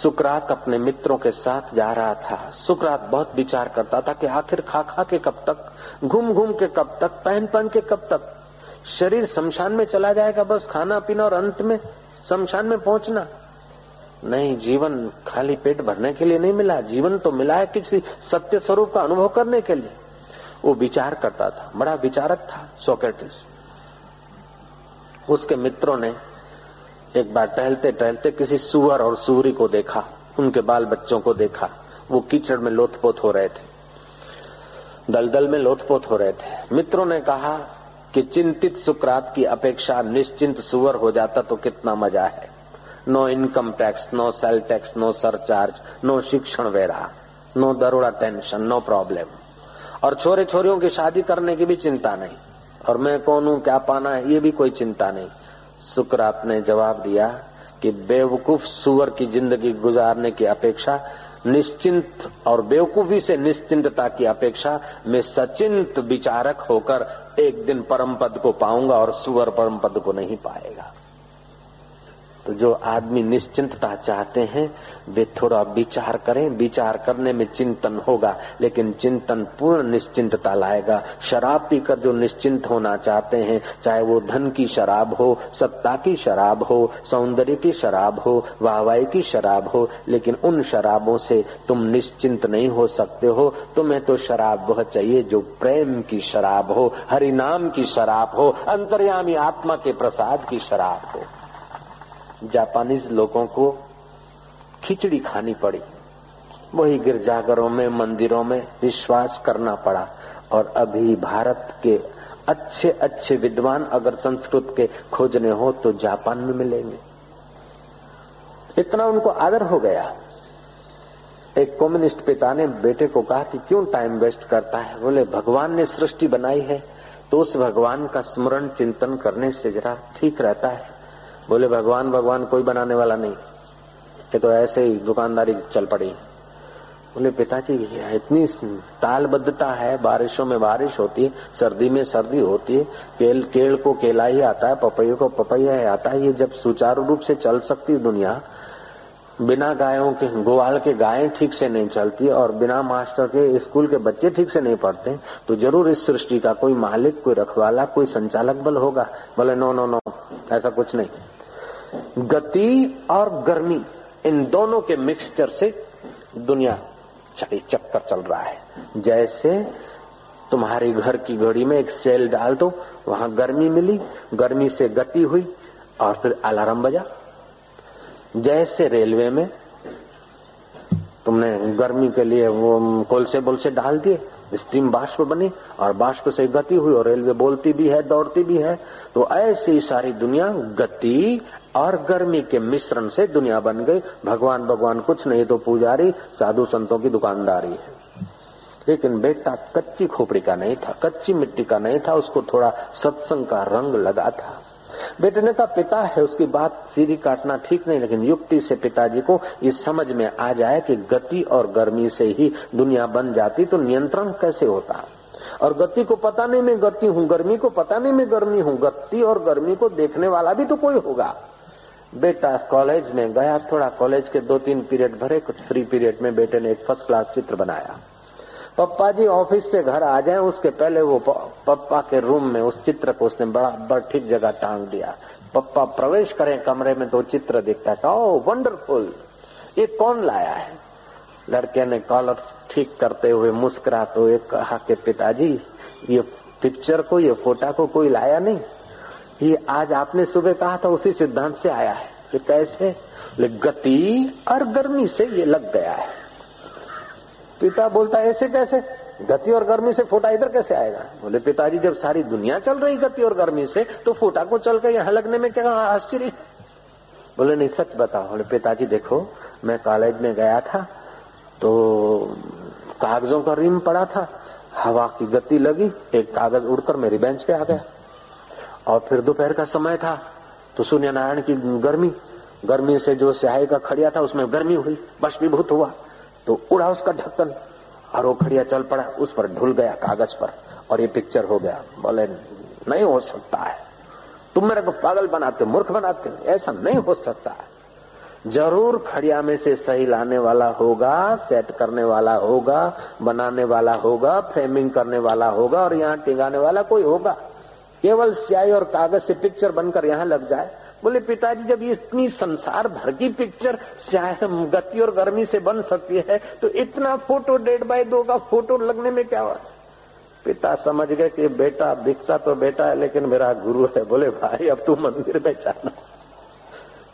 सुकरात अपने मित्रों के साथ जा रहा था। सुकरात बहुत विचार करता था कि आखिर खा खा के कब तक, घूम घूम के कब तक, पहन पहन के कब तक, शरीर शमशान में चला जाएगा, बस खाना पीना और अंत में शमशान में पहुंचना। नहीं, जीवन खाली पेट भरने के लिए नहीं मिला, जीवन तो मिला है किसी सत्य स्वरूप का अनुभव करने के लिए। वो विचार करता था, बड़ा विचारक था सोक्रेटिस। उसके मित्रों ने एक बार टहलते टहलते किसी सुअर और सुअरी को देखा उनके बाल बच्चों को देखा, वो कीचड़ में लोथपोथ हो रहे थे, दलदल में लोथपोथ हो रहे थे। मित्रों ने कहा कि चिंतित सुकरात की अपेक्षा निश्चिंत सुअर हो जाता तो कितना मजा है। No income tax, no sale tax, no surcharge, no शिक्षण वेरा, नो दरोड़ा टेंशन, नो प्रॉब्लम। और छोरे छोरियों की शादी करने की भी चिंता नहीं, और मैं कौन हूं, क्या पाना है, ये भी कोई चिंता नहीं। सुकरात ने जवाब दिया कि बेवकूफ सुअर की जिंदगी गुजारने की अपेक्षा, निश्चिंत और बेवकूफी से निश्चिंतता की अपेक्षा मैं सचिंत विचारक होकर एक दिन परम पद को पाऊंगा और सुअर परम पद को नहीं पाएगा। तो जो आदमी निश्चिंतता चाहते हैं वे थोड़ा विचार करें, विचार करने में चिंतन होगा, लेकिन चिंतन पूर्ण निश्चिंतता लाएगा। शराब पीकर जो निश्चिंत होना चाहते हैं, चाहे वो धन की शराब हो, सत्ता की शराब हो, सौंदर्य की शराब हो, वाहवाही की शराब हो, लेकिन उन शराबों से तुम निश्चिंत नहीं हो सकते हो। तुम्हें तो शराब वह चाहिए जो प्रेम की शराब हो, हरि नाम की शराब हो, अंतर्यामी आत्मा के प्रसाद की शराब हो। जापानीज लोगों को खिचड़ी खानी पड़ी, वही गिरजाघरों में, मंदिरों में विश्वास करना पड़ा। और अभी भारत के अच्छे अच्छे विद्वान अगर संस्कृत के खोजने हो तो जापान में मिलेंगे। इतना उनको आदर हो गया। एक कम्युनिस्ट पिता ने बेटे को कहा कि क्यों टाइम वेस्ट करता है? बोले, भगवान ने सृष्टि बनाई है तो उस भगवान का स्मरण चिंतन करने से जरा ठीक रहता है। बोले, भगवान भगवान कोई बनाने वाला नहीं, ये तो ऐसे ही दुकानदारी चल पड़ी। बोले, पिताजी इतनी तालबद्धता है, बारिशों में बारिश होती है, सर्दी में सर्दी होती है, केल केल को केला ही आता है, पपैये को पपैया ही आता है। ये जब सुचारू रूप से चल सकती है दुनिया, बिना गायों के, गोवाल के गायें ठीक से नहीं चलती और बिना मास्टर के स्कूल के बच्चे ठीक से नहीं पढ़ते, तो जरूर इस सृष्टि का कोई मालिक, कोई रखवाला, कोई संचालक बल होगा। बोले, नो नो नो, ऐसा कुछ नहीं। गति और गर्मी, इन दोनों के मिक्सचर से दुनिया चक्कर चल रहा है। जैसे तुम्हारे घर की घड़ी में एक सेल डाल दो, वहां गर्मी मिली, गर्मी से गति हुई और फिर अलार्म बजा। जैसे रेलवे में तुमने गर्मी के लिए वो कोलसे बोलसे डाल दिए, स्टीम बाष्प बनी और बाष्प से गति हुई और रेलवे बोलती भी है, दौड़ती भी है। तो ऐसे ही सारी दुनिया गति और गर्मी के मिश्रण से दुनिया बन गई। भगवान भगवान कुछ नहीं तो पुजारी, साधु संतों की दुकानदारी है। लेकिन बेटा कच्ची खोपड़ी का नहीं था, कच्ची मिट्टी का नहीं था, उसको थोड़ा सत्संग का रंग लगा था। बेटे ने कहा, पिता है, उसकी बात सीधी काटना ठीक नहीं, लेकिन युक्ति से पिताजी को ये समझ में आ जाए कि गति और गर्मी से ही दुनिया बन जाती तो नियंत्रण कैसे होता। और गति को पता नहीं मैं गति हूँ, गर्मी को पता नहीं मैं गर्मी हूँ, गति और गर्मी को देखने वाला भी तो कोई होगा। बेटा कॉलेज में गया, थोड़ा कॉलेज के दो तीन पीरियड भरे, कुछ फ्री पीरियड में बेटे ने एक फर्स्ट क्लास चित्र बनाया। पप्पा जी ऑफिस से घर आ जाएं उसके पहले वो पप्पा के रूम में उस चित्र को उसने बड़ा बड़ा ठीक जगह टांग दिया। पप्पा प्रवेश करें कमरे में तो चित्र दिखता था, ओ वंडरफुल, ये कौन लाया है? लड़के ने कॉलर ठीक करते हुए मुस्कुराते हुए कहा कि पिताजी ये पिक्चर को, ये फोटो को कोई लाया नहीं, ये आज आपने सुबह कहा था उसी सिद्धांत से आया है। कि कैसे? गति और गर्मी से ये लग गया है। पिता बोलता है, ऐसे कैसे? गति और गर्मी से फोटा इधर कैसे आएगा? बोले, पिताजी जब सारी दुनिया चल रही गति और गर्मी से तो फोटा को चल के यहाँ लगने में क्या आश्चर्य? बोले, नहीं सच बताओ। बोले, पिताजी देखो, मैं कॉलेज में गया था तो कागजों का रिम पड़ा था, हवा की गति लगी, एक कागज उड़कर मेरी बेंच पे आ गया। और फिर दोपहर का समय था तो सूर्य नारायण की गर्मी, गर्मी से जो स्याही का खड़िया था उसमें गर्मी हुई, बाष्पीभूत हुआ, तो उड़ा उसका ढक्कन और वो खड़िया चल पड़ा, उस पर ढुल गया कागज पर और ये पिक्चर हो गया। बोले, नहीं हो सकता है, तुम मेरे को पागल बनाते हो, मूर्ख बनाते हो, ऐसा नहीं हो सकता है। जरूर खड़िया में से सही लाने वाला होगा, सेट करने वाला होगा, बनाने वाला होगा, फ्रेमिंग करने वाला होगा और यहाँ टिकाने वाला कोई होगा। केवल स्याही और कागज से पिक्चर बनकर यहाँ लग जाए। बोले, पिताजी जब ये इतनी संसार भर की पिक्चर स्याही गति और गर्मी से बन सकती है तो इतना फोटो डेढ़ बाई दो का फोटो लगने में क्या हुआ? पिता समझ गए कि बेटा दिखता तो बेटा है लेकिन मेरा गुरु है। बोले, भाई अब तू मंदिर में जाना,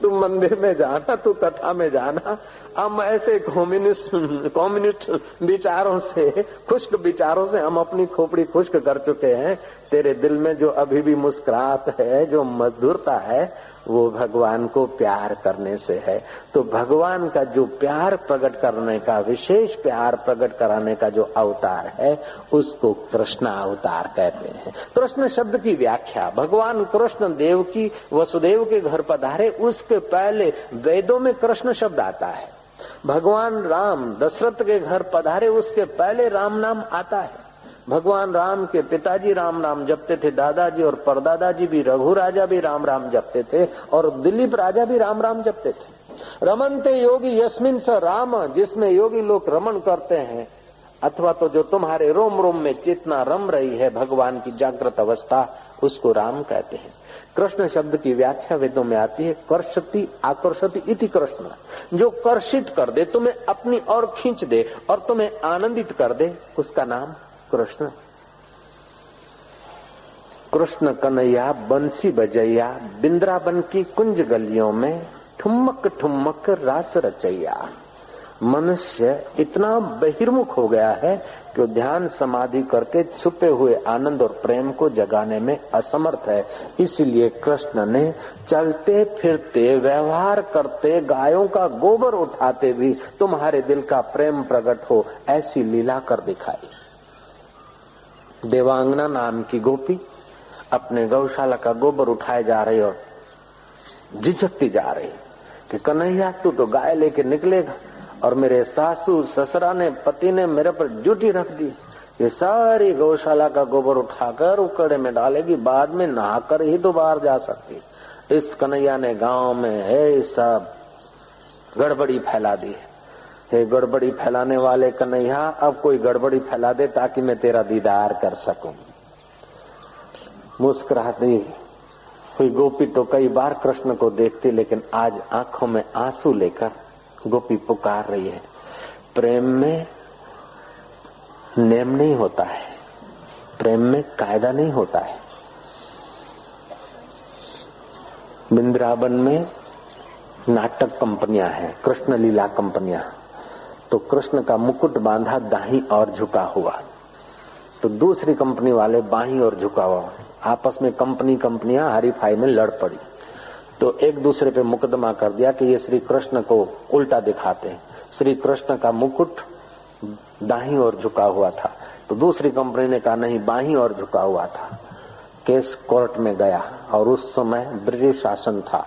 तू मंदिर में जाना, तू कथा में जाना हम ऐसे कम्युनिस्ट कम्युनिस्ट विचारों से, खुश्क विचारों से हम अपनी खोपड़ी खुश्क कर चुके हैं। तेरे दिल में जो अभी भी मुस्कुराहट है, जो मधुरता है, वो भगवान को प्यार करने से है। तो भगवान का जो प्यार प्रकट करने का, विशेष प्यार प्रकट कराने का जो अवतार है, उसको कृष्ण अवतार कहते हैं। कृष्ण शब्द की व्याख्या, भगवान कृष्ण देव की वसुदेव के घर पधारे, उसके पहले वेदों में कृष्ण शब्द आता है। भगवान राम दशरथ के घर पधारे, उसके पहले राम नाम आता है। भगवान राम के पिताजी राम राम जपते थे, दादाजी और परदादाजी भी, रघु राजा भी राम राम जपते थे और दिलीप राजा भी राम राम जपते थे। रमनते योगी यस्मिन स राम, जिसमें योगी लोग रमन करते हैं, अथवा तो जो तुम्हारे रोम रोम में चेतना रम रही है, भगवान की जागृत अवस्था, उसको राम कहते हैं। कृष्ण शब्द की व्याख्या वेदों में आती है, कर्षति आकर्षति इति कृष्ण। जो कर्षित कर दे, तुम्हें अपनी ओर खींच दे और तुम्हें आनंदित कर दे, उसका नाम कृष्ण। कृष्ण कन्हैया बंसी बजैया, बिंद्रावन की कुंज गलियों में ठुमक ठुमक रास रचैया। मनुष्य इतना बहिर्मुख हो गया है कि ध्यान समाधि करके छुपे हुए आनंद और प्रेम को जगाने में असमर्थ है। इसलिए कृष्ण ने चलते फिरते, व्यवहार करते, गायों का गोबर उठाते भी तुम्हारे दिल का प्रेम प्रकट हो, ऐसी लीला कर दिखाई। देवांगना नाम की गोपी अपने गौशाला का गोबर उठाए जा रही और झिझकती जा रही कि कन्हैया तू तो गाय लेके निकलेगा और मेरे सासू ससुरा ने, पति ने मेरे पर ड्यूटी रख दी, ये सारी गौशाला का गोबर उठाकर उकड़े में डालेगी, बाद में नहाकर ही तो बाहर जा सकती। इस कन्हैया ने गांव में है सब गड़बड़ी फैला दी है। हे गड़बड़ी फैलाने वाले कन्हैया, अब कोई गड़बड़ी फैला दे ताकि मैं तेरा दीदार कर सकूं। मुस्कुराती हुई गोपी तो कई बार कृष्ण को देखती, लेकिन आज आंखों में आंसू लेकर गोपी पुकार रही है। प्रेम में नेम नहीं होता है, प्रेम में कायदा नहीं होता है। बिंद्रावन में नाटक कंपनियां हैं, कृष्ण लीला कंपनियां। तो कृष्ण का मुकुट बांधा दाही और झुका हुआ, तो दूसरी कंपनी वाले बाही और झुका हुआ, आपस में कंपनी कंपनियां हरीफाई में लड़ पड़ी। तो एक दूसरे पे मुकदमा कर दिया कि ये श्री कृष्ण को उल्टा दिखाते हैं। श्री कृष्ण का मुकुट दाही और झुका हुआ था, तो दूसरी कंपनी ने कहा नहीं, बाही और झुका हुआ था। केस कोर्ट में गया और उस समय ब्रिटिश शासन था।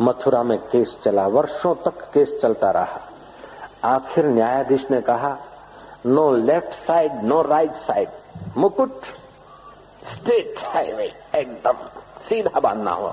मथुरा में केस चला, वर्षों तक केस चलता रहा। आखिर न्यायाधीश ने कहा no left side no right side, मुकुट स्ट्रेट हाईवे, एकदम सीधा बांधना हो।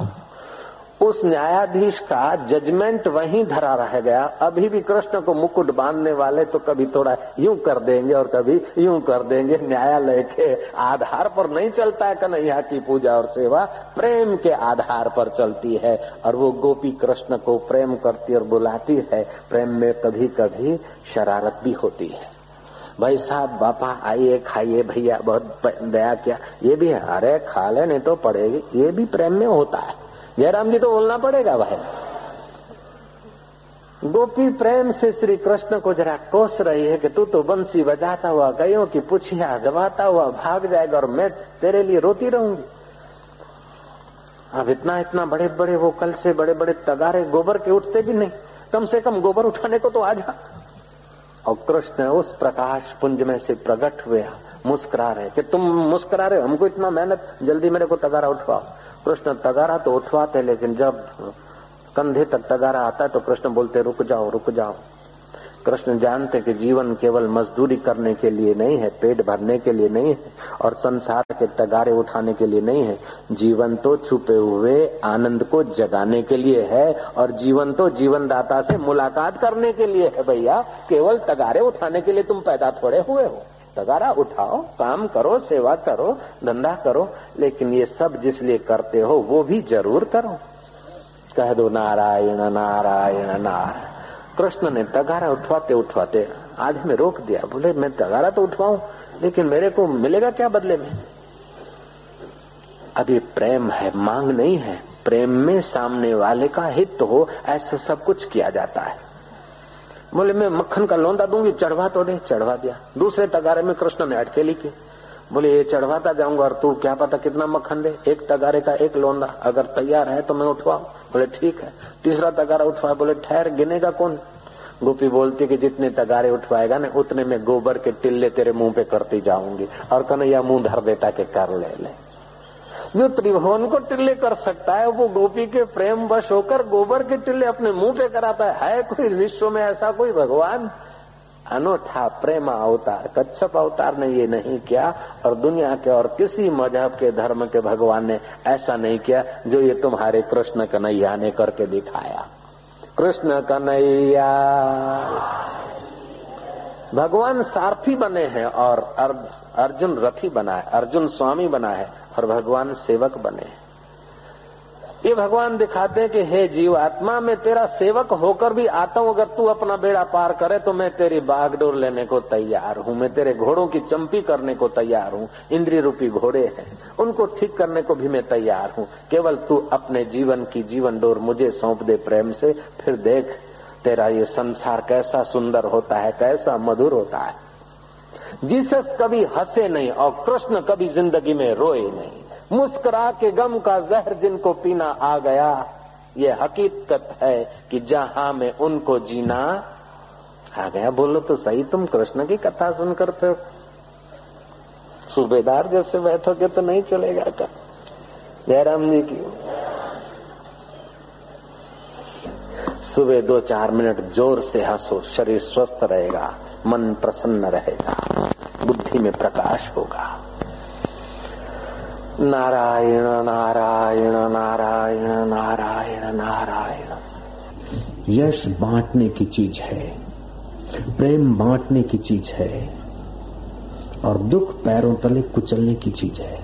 उस न्यायाधीश का जजमेंट वहीं धरा रह गया। अभी भी कृष्ण को मुकुट बांधने वाले तो कभी थोड़ा यूं कर देंगे और कभी यूं कर देंगे। न्यायालय के आधार पर नहीं चलता है कन्हैया की पूजा और सेवा, प्रेम के आधार पर चलती है। और वो गोपी कृष्ण को प्रेम करती और बुलाती है। प्रेम में कभी कभी शरारत भी होती है। भाई साहब बापा आइए खाइए, भैया बहुत दया किया, ये भी है, अरे खा ले नहीं तो पड़ेगी, ये भी प्रेम में होता है। जयराम जी तो बोलना पड़ेगा भाई। गोपी प्रेम से श्री कृष्ण को जरा कोस रही है कि तू तो बंसी बजाता हुआ, गायों की पुछिया दबाता हुआ भाग जाएगा और मैं तेरे लिए रोती रहूंगी। अब इतना इतना बड़े बड़े वो कल से बड़े बड़े तगारे गोबर के उठते भी नहीं, कम से कम गोबर उठाने को तो आ जा। और कृष्ण उस प्रकाश पुंज में से प्रकट हुए, मुस्कुरा रहे कि तुम मुस्कुरा रहे हो हमको, इतना मेहनत, जल्दी मेरे को तगारा उठवाओ। कृष्ण तगारा तो उठवाते, लेकिन जब कंधे तक तगारा आता है तो कृष्ण बोलते रुक जाओ रुक जाओ। कृष्ण जानते कि जीवन केवल मजदूरी करने के लिए नहीं है, पेट भरने के लिए नहीं है, और संसार के तगारे उठाने के लिए नहीं है। जीवन तो छुपे हुए आनंद को जगाने के लिए है, और जीवन तो जीवनदाता से मुलाकात करने के लिए है। भैया केवल तगारे उठाने के लिए तुम पैदा थोड़े हुए हो, तगारा उठाओ, काम करो, सेवा करो, धंधा करो, लेकिन ये सब जिसलिए करते हो वो भी जरूर करो। कह दो नारायण नारायण नारायण। कृष्ण ने तगारा उठवाते उठवाते आधे में रोक दिया। बोले मैं तगारा तो उठवाऊं, लेकिन मेरे को मिलेगा क्या बदले में? अब ये प्रेम है, मांग नहीं है। प्रेम में सामने वाले का हित हो, ऐसा सब कुछ किया जाता है। बोले मैं मक्खन का लौंदा दूंगी, चढ़वा तो दे। चढ़वा दिया। दूसरे तगारे में कृष्ण ने अटकेली की। बोले ये चढ़वाता जाऊंगा और तू क्या पता कितना मक्खन दे। एक तगारे का एक लौंदा, अगर तैयार है तो मैं उठवाऊं। बोले ठीक है। तीसरा तगारा उठवाया। बोले ठहर, गिनेगा कौन। गोपी बोलती कि जितने तगारे उठवाएगा ना उतने में गोबर के टिल्ले तेरे मुंह पे करती जाऊंगी। और कन्हैया मुंह धर देता के कर ले ले। जो त्रिभुवन को टिल्ले कर सकता है वो गोपी के प्रेम वश होकर गोबर के टिल्ले अपने मुंह पे कराता है। है कोई विश्व में ऐसा कोई भगवान। अनोठा प्रेम अवतार, कच्छप अवतार ने ये नहीं किया और दुनिया के और किसी मजहब के धर्म के भगवान ने ऐसा नहीं किया जो ये तुम्हारे कृष्ण कन्हैया ने करके दिखाया। कृष्ण कन्हैया भगवान सारथी बने हैं और अर्जुन रथी बना है, अर्जुन स्वामी बना है और भगवान सेवक बने हैं। ये भगवान दिखाते हैं कि हे जीव आत्मा, मैं तेरा सेवक होकर भी आता हूं। अगर तू अपना बेड़ा पार करे तो मैं तेरी बागडोर लेने को तैयार हूं। मैं तेरे घोड़ों की चंपी करने को तैयार हूं। इंद्रिय रूपी घोड़े हैं, उनको ठीक करने को भी मैं तैयार हूं। केवल तू अपने जीवन की जीवन डोर मुझे सौंप दे प्रेम से, फिर देख तेरा ये संसार कैसा सुंदर होता है, कैसा मधुर होता है। जीसस कभी हंसे नहीं और कृष्ण कभी जिंदगी में रोए नहीं। मुस्कुरा के गम का जहर जिनको पीना आ गया, ये हकीकत है कि जहां में उनको जीना आ गया। बोलो तो सही, तुम कृष्ण की कथा सुनकर फिर सूबेदार जैसे बैठोगे तो नहीं चलेगा। क्या जयराम जी की। सुबह दो चार मिनट जोर से हंसो, शरीर स्वस्थ रहेगा, मन प्रसन्न रहेगा, बुद्धि में प्रकाश होगा। नारायण नारायण नारायण नारायण नारायण। यश बांटने की चीज है, प्रेम बांटने की चीज है और दुख पैरों तले कुचलने की चीज है।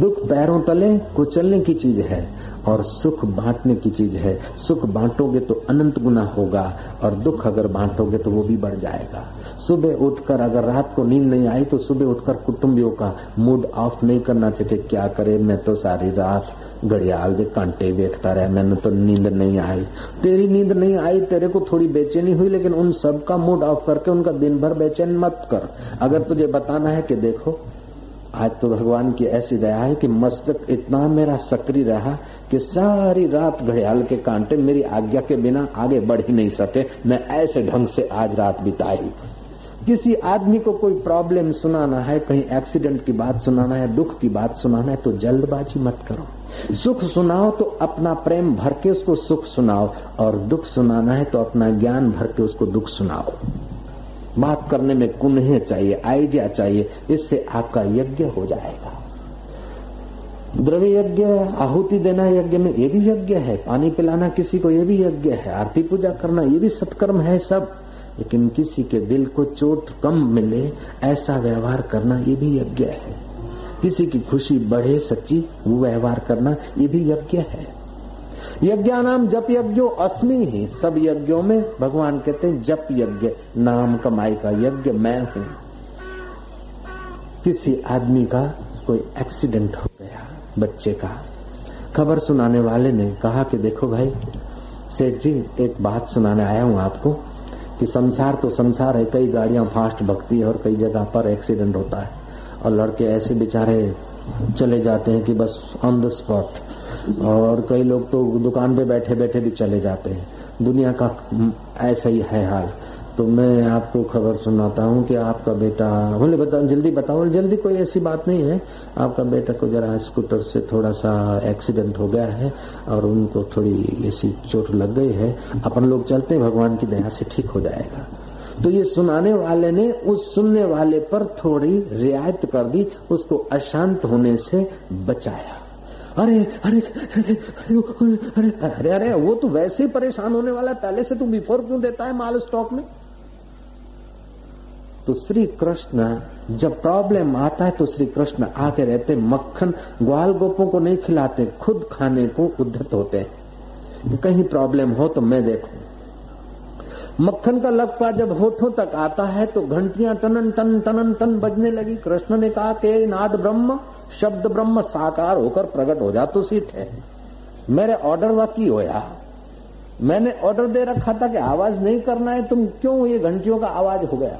दुख पैरों तले कुचलने की चीज है और सुख बांटने की चीज है। सुख बांटोगे तो अनंत गुना होगा और दुख अगर बांटोगे तो वो भी बढ़ जाएगा। सुबह उठकर अगर रात को नींद नहीं आई तो सुबह उठकर कुटुंबियों का मूड ऑफ नहीं करना चाहिए। क्या करे, मैं तो सारी रात घड़ियाल के कांटे देखता रहा, मैंने तो नींद नहीं आई। तेरी नींद नहीं आई, तेरे को थोड़ी बेचैनी हुई, लेकिन उन सब का मूड ऑफ करके उनका दिन भर बेचैन मत कर। अगर तुझे बताना है कि देखो आज तो भगवान की ऐसी दया है कि मस्तक इतना मेरा सक्रिय रहा कि सारी रात घड़ियाल के कांटे मेरी आज्ञा के बिना आगे बढ़ ही नहीं सके। मैं ऐसे ढंग से आज रात बिताई। किसी आदमी को कोई प्रॉब्लम सुनाना है, कहीं एक्सीडेंट की बात सुनाना है, दुख की बात सुनाना है तो जल्दबाजी मत करो। सुख सुनाओ तो अपना प्रेम भर के उसको सुख सुनाओ और दुख सुनाना है तो अपना ज्ञान भर के उसको दुख सुनाओ। बात करने में कुन्हे चाहिए, आइडिया चाहिए, इससे आपका यज्ञ हो जाएगा। द्रव्य यज्ञ, आहुति देना यज्ञ में ये भी यज्ञ है, पानी पिलाना किसी को ये भी यज्ञ है, आरती पूजा करना ये भी सत्कर्म है सब। लेकिन किसी के दिल को चोट कम मिले ऐसा व्यवहार करना ये भी यज्ञ है। किसी की खुशी बढ़े सच्ची वो व्यवहार करना ये भी यज्ञ है। यज्ञानाम जप यज्ञो अस्मि ही। सब यज्ञों में भगवान कहते हैं जप यज्ञ, नाम कमाई का यज्ञ मैं हूं। किसी आदमी का कोई एक्सीडेंट हो गया, बच्चे का, खबर सुनाने वाले ने कहा कि देखो भाई सेठ जी, एक बात सुनाने आया हूं आपको कि संसार तो संसार है, कई गाड़ियां फास्ट भगती है और कई जगह पर एक्सीडेंट होता है और लड़के ऐसे बेचारे चले जाते हैं कि बस ऑन द स्पॉट, और कई लोग तो दुकान पे बैठे बैठे भी चले जाते हैं। दुनिया का ऐसा ही है हाल। तो मैं आपको खबर सुनाता हूँ कि आपका बेटा, बोले बताओ जल्दी बताओ। जल्दी कोई ऐसी बात नहीं है, आपका बेटा को जरा स्कूटर से थोड़ा सा एक्सीडेंट हो गया है और उनको थोड़ी ऐसी चोट लग गई है। अपन लोग चलते हैं, भगवान की दया से ठीक हो जाएगा। तो ये सुनाने वाले ने उस सुनने वाले पर थोड़ी रियायत कर दी, उसको अशांत होने से बचाया। अरे अरे अरे अरे अरे अरे वो तो वैसे ही परेशान होने वाला है, पहले से तू बिफोर क्यों देता है माल स्टॉक में। तो श्री कृष्ण जब प्रॉब्लम आता है तो श्री कृष्ण आके रहते। मक्खन ग्वाल गोपों को नहीं खिलाते, खुद खाने को उद्धत होते हैं। कहीं प्रॉब्लम हो तो मैं देखूं। मक्खन का लपका जब होठों तक आता है तो घंटियां टनन टन टनन टन बजने लगी। कृष्ण ने कहा कि नाद ब्रह्म, शब्द ब्रह्म, साकार होकर प्रकट हो जा। तो सीत है मेरे ऑर्डर का की होया। मैंने ऑर्डर दे रखा था कि आवाज नहीं करना है, तुम क्यों ये घंटियों का आवाज हो गया?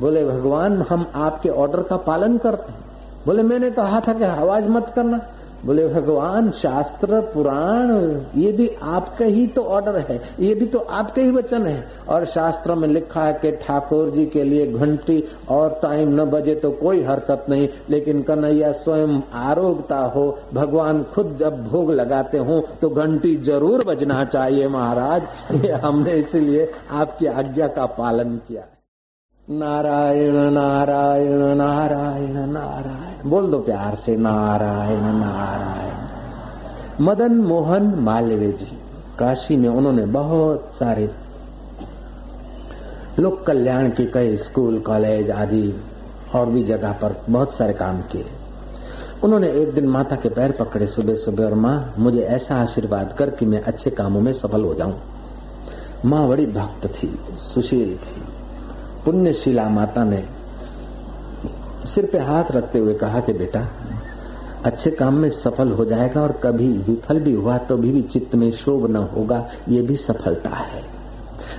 बोले भगवान हम आपके ऑर्डर का पालन करते हैं। बोले मैंने कहा था कि आवाज मत करना। बोले भगवान शास्त्र पुराण ये भी आपका ही तो ऑर्डर है, ये भी तो आपके ही वचन है, और शास्त्र में लिखा है कि ठाकुर जी के लिए घंटी और टाइम न बजे तो कोई हरकत नहीं, लेकिन कन्हैया स्वयं आरोगता हो, भगवान खुद जब भोग लगाते हो तो घंटी जरूर बजना चाहिए। महाराज ये हमने इसलिए आपकी आज्ञा का पालन किया। नारायण नारायण नारायण नारायण बोल दो प्यार से, नारायण नारायण। मदन मोहन मालवीय जी काशी में उन्होंने बहुत सारे लोक कल्याण के कई स्कूल कॉलेज आदि और भी जगह पर बहुत सारे काम किए। उन्होंने एक दिन माता के पैर पकड़े सुबह सुबह, और माँ मुझे ऐसा आशीर्वाद कर कि मैं अच्छे कामों में सफल हो जाऊं। माँ बड़ी भक्त थी, सुशील थी, पुण्यशिला माता ने सिर पे हाथ रखते हुए कहा कि बेटा अच्छे काम में सफल हो जाएगा, और कभी विफल भी हुआ तो भी, भी चित्त में शोभ न होगा, ये भी सफलता है।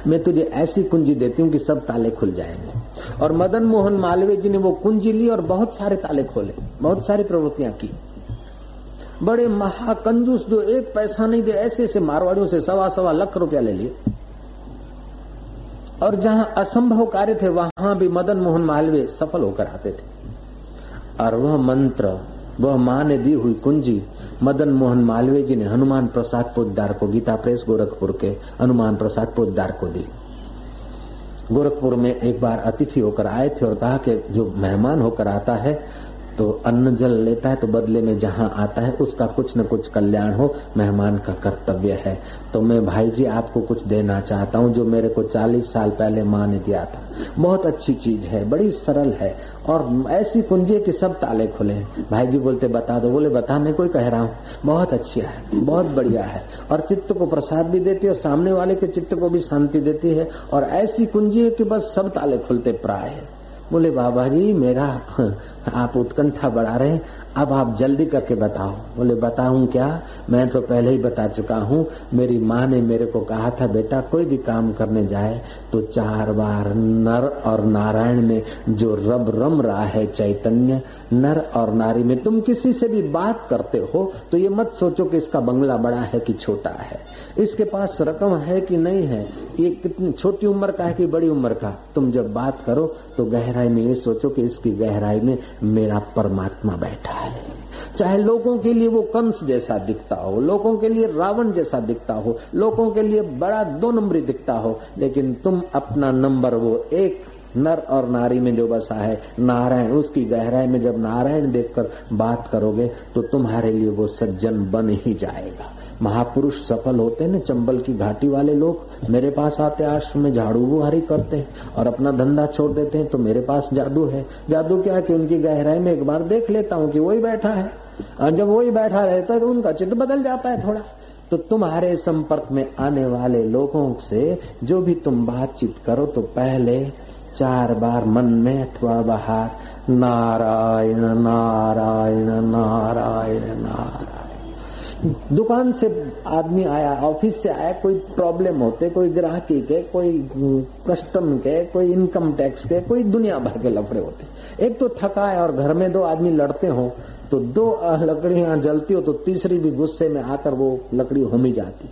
मैं तुझे ऐसी कुंजी देती हूँ कि सब ताले खुल जाएंगे। और मदन मोहन मालवीय जी ने वो कुंजी ली और बहुत सारे ताले खोले, बहुत सारी प्रवृत्तियां की। बड़े महाकंजूस जो एक पैसा नहीं दे, ऐसे ऐसे मारवाड़ियों से सवा सवा लाख रुपया ले लिए। और जहां असंभव कार्य थे वहां भी मदन मोहन मालवीय सफल होकर आते थे। और वह मंत्र, वह मां ने दी हुई कुंजी मदन मोहन मालवीय जी ने हनुमान प्रसाद पोद्दार को, गीता प्रेस गोरखपुर के हनुमान प्रसाद पोद्दार को दी। गोरखपुर में एक बार अतिथि होकर आए थे और कहा कि जो मेहमान होकर आता है तो अन्न जल लेता है तो बदले में जहां आता है उसका कुछ न कुछ कल्याण हो, मेहमान का कर्तव्य है। तो मैं भाई जी आपको कुछ देना चाहता हूं जो मेरे को चालीस साल पहले माँ ने दिया था। बहुत अच्छी चीज है, बड़ी सरल है, और ऐसी कुंजी है कि सब ताले खुले हैं। भाई जी बोलते बता दो। बोले बताने को ही कह रहा हूँ, बहुत अच्छी है, बहुत बढ़िया है, और चित्त को प्रसाद भी देती है और सामने वाले के चित्त को भी शांति देती है, और ऐसी कुंजी है कि बस सब ताले खुलते प्राय है। बोले बाबा जी मेरा आप उत्कंठा बढ़ा रहे हैं, अब आप जल्दी करके बताओ। बोले बताऊं क्या, मैं तो पहले ही बता चुका हूं। मेरी माँ ने मेरे को कहा था बेटा कोई भी काम करने जाए तो चार बार नर और नारायण में जो रब रम रहा है चैतन्य, नर और नारी में। तुम किसी से भी बात करते हो तो ये मत सोचो कि इसका बंगला बड़ा है कि छोटा है, इसके पास रकम है कि नहीं है, ये कितनी छोटी उम्र का है कि बड़ी उम्र का। तुम जब बात करो तो गहराई में ये सोचो कि इसकी गहराई में मेरा परमात्मा बैठा है। चाहे लोगों के लिए वो कंस जैसा दिखता हो, लोगों के लिए रावण जैसा दिखता हो, लोगों के लिए बड़ा दो नंबरी दिखता हो, लेकिन तुम अपना नंबर वो एक नर और नारी में जो बसा है नारायण, उसकी गहराई में जब नारायण देखकर बात करोगे तो तुम्हारे लिए वो सज्जन बन ही जाएगा। महापुरुष सफल होते हैं ना। चंबल की घाटी वाले लोग मेरे पास आते आश्रम में, झाड़ू बुहारी करते हैं और अपना धंधा छोड़ देते हैं तो मेरे पास जादू है। जादू क्या है कि उनकी गहराई में एक बार देख लेता हूँ कि वही बैठा है, और जब वही बैठा रहता है तो उनका चित्त बदल जाता है थोड़ा। तो तुम्हारे संपर्क में आने वाले लोगों से जो भी तुम बातचीत करो तो पहले चार बार मन में अथवा बाहर नारायण नारायण नारायण नारायण। दुकान से आदमी आया, ऑफिस से आया, कोई प्रॉब्लम होते, कोई ग्राहकी के, कोई कस्टम के, कोई इनकम टैक्स के, कोई दुनिया भर के लफड़े होते। एक तो थका है और घर में दो आदमी लड़ते हो तो दो लकड़ियां जलती हो तो तीसरी भी गुस्से में आकर वो लकड़ी होमी जाती।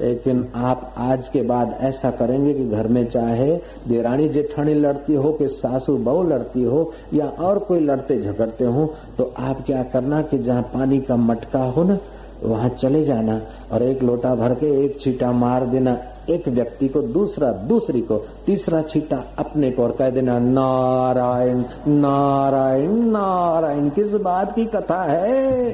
लेकिन आप आज के बाद ऐसा करेंगे कि घर में चाहे देरानी जेठानी लड़ती हो कि सासू बहू लड़ती हो या और कोई लड़ते झगड़ते हो तो आप क्या करना कि जहाँ पानी का मटका हो ना वहां चले जाना और एक लोटा भर के एक छींटा मार देना एक व्यक्ति को, दूसरा दूसरी को, तीसरा छींटा अपने को और कह देना नारायण नारायण नारायण। किस बात की कथा है?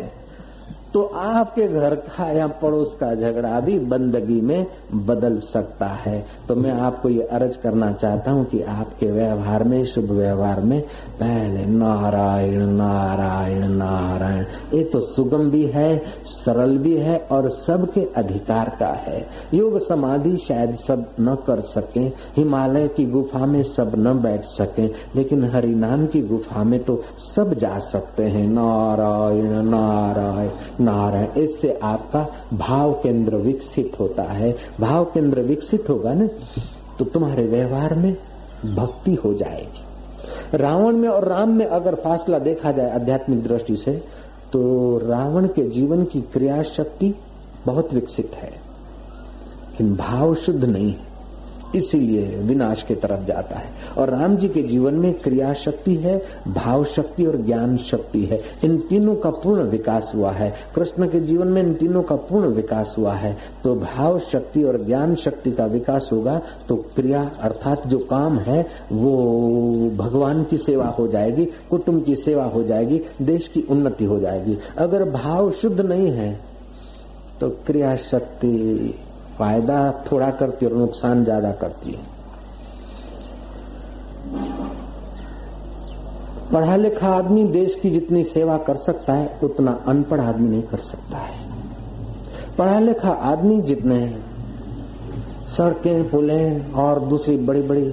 तो आपके घर का या पड़ोस का झगड़ा भी बंदगी में बदल सकता है। तो मैं आपको ये अर्ज करना चाहता हूँ कि आपके व्यवहार में, शुभ व्यवहार में पहले नारायण नारायण नारायण। ये तो सुगम भी है, सरल भी है और सबके अधिकार का है। योग समाधि शायद सब न कर सके, हिमालय की गुफा में सब न बैठ सके, लेकिन हरि नाम की गुफा में तो सब जा सकते हैं। नारायण नारायण नहा रहे हैं। इससे आपका भाव केंद्र विकसित होता है। भाव केंद्र विकसित होगा ना तो तुम्हारे व्यवहार में भक्ति हो जाएगी। रावण में और राम में अगर फासला देखा जाए आध्यात्मिक दृष्टि से तो रावण के जीवन की क्रिया शक्ति बहुत विकसित है, लेकिन भाव शुद्ध नहीं है, इसीलिए विनाश के तरफ जाता है। और राम जी के जीवन में क्रिया शक्ति है, भाव शक्ति और ज्ञान शक्ति है, इन तीनों का पूर्ण विकास हुआ है। कृष्ण के जीवन में इन तीनों का पूर्ण विकास हुआ है। तो भाव शक्ति और ज्ञान शक्ति का विकास होगा तो क्रिया अर्थात जो काम है वो भगवान की सेवा हो जाएगी, कुटुंब की सेवा हो जाएगी, देश की उन्नति हो जाएगी। अगर भाव शुद्ध नहीं है तो क्रिया शक्ति फायदा थोड़ा करती और नुकसान ज्यादा करती है। पढ़ा लिखा आदमी देश की जितनी सेवा कर सकता है उतना अनपढ़ आदमी नहीं कर सकता है। पढ़ा लिखा आदमी जितने सड़कें, पुलें और दूसरी बड़ी बड़ी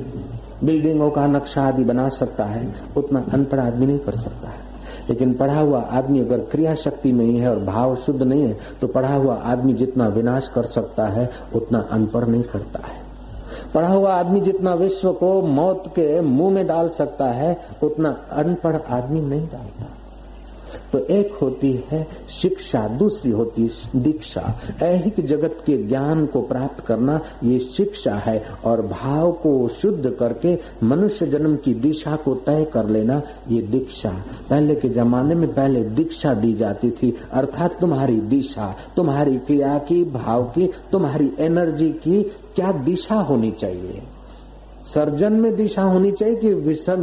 बिल्डिंगों का नक्शा आदि बना सकता है, उतना अनपढ़ आदमी नहीं कर सकता है। लेकिन पढ़ा हुआ आदमी अगर क्रिया शक्ति में ही है और भाव शुद्ध नहीं है तो पढ़ा हुआ आदमी जितना विनाश कर सकता है उतना अनपढ़ नहीं करता है। पढ़ा हुआ आदमी जितना विश्व को मौत के मुंह में डाल सकता है उतना अनपढ़ आदमी नहीं डालता। तो एक होती है शिक्षा, दूसरी होती है दीक्षा। ऐहिक जगत के ज्ञान को प्राप्त करना ये शिक्षा है और भाव को शुद्ध करके मनुष्य जन्म की दिशा को तय कर लेना ये दीक्षा। पहले के जमाने में पहले दीक्षा दी जाती थी, अर्थात तुम्हारी दिशा, तुम्हारी क्रिया की, भाव की, तुम्हारी एनर्जी की क्या दिशा होनी चाहिए। सर्जन में दिशा होनी चाहिए कि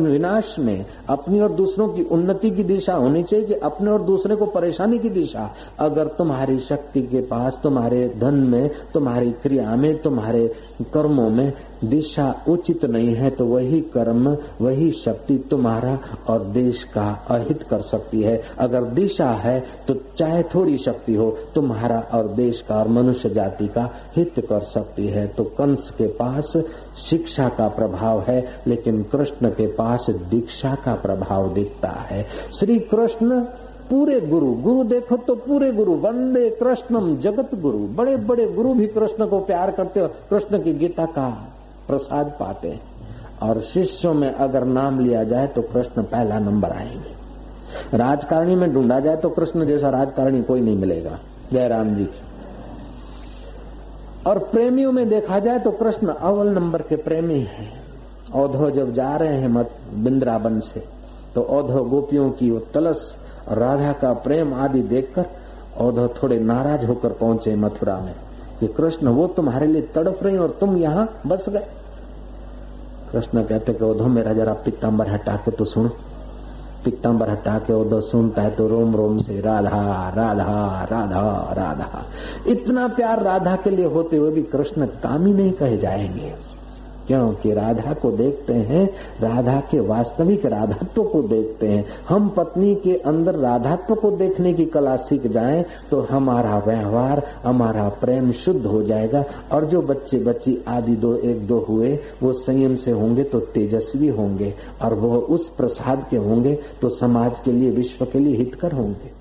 विनाश में, अपनी और दूसरों की उन्नति की दिशा होनी चाहिए कि अपने और दूसरे को परेशानी की दिशा। अगर तुम्हारी शक्ति के पास, तुम्हारे धन में, तुम्हारी क्रिया में, तुम्हारे कर्मों में दिशा उचित नहीं है तो वही कर्म, वही शक्ति तुम्हारा और देश का अहित कर सकती है। अगर दिशा है तो चाहे थोड़ी शक्ति हो, तुम्हारा और देश का और मनुष्य जाति का हित कर सकती है। तो कंस के पास शिक्षा का प्रभाव है, लेकिन कृष्ण के पास दीक्षा का प्रभाव दिखता है। श्री कृष्ण पूरे गुरु, गुरु देखो तो पूरे गुरु, वंदे कृष्णम जगत गुरु। बड़े बड़े गुरु भी कृष्ण को प्यार करते और कृष्ण की गीता का प्रसाद पाते हैं। और शिष्यों में अगर नाम लिया जाए तो कृष्ण पहला नंबर आएंगे। राजकारणी में ढूंढा जाए तो कृष्ण जैसा राजकारणी कोई नहीं मिलेगा, जयराम जी। और प्रेमियों में देखा जाए तो कृष्ण अव्वल नंबर के प्रेमी हैं। औधो जब जा रहे हैं मत बिंद्रावन से तो औधो गोपियों की वो तलस, राधा का प्रेम आदि देखकर औधो थोड़े नाराज होकर पहुंचे मथुरा में कि कृष्ण वो तुम्हारे लिए तड़फ रही और तुम यहाँ बस गए। कृष्ण कहते कि औधो मेरा जरा पीताम्बर हटा के तो सुन। पीताम्बर हटा के औधो सुनता है तो रोम रोम से राधा राधा राधा राधा। इतना प्यार राधा के लिए होते हुए भी कृष्ण कामी नहीं कहे जाएंगे, क्योंकि राधा को देखते हैं, राधा के वास्तविक राधात्व को देखते हैं। हम पत्नी के अंदर राधात्व को देखने की कला सीख जाएं तो हमारा व्यवहार, हमारा प्रेम शुद्ध हो जाएगा। और जो बच्चे बच्ची आदि दो एक दो हुए वो संयम से होंगे तो तेजस्वी होंगे, और वो उस प्रसाद के होंगे तो समाज के लिए, विश्व के लिए हितकर होंगे।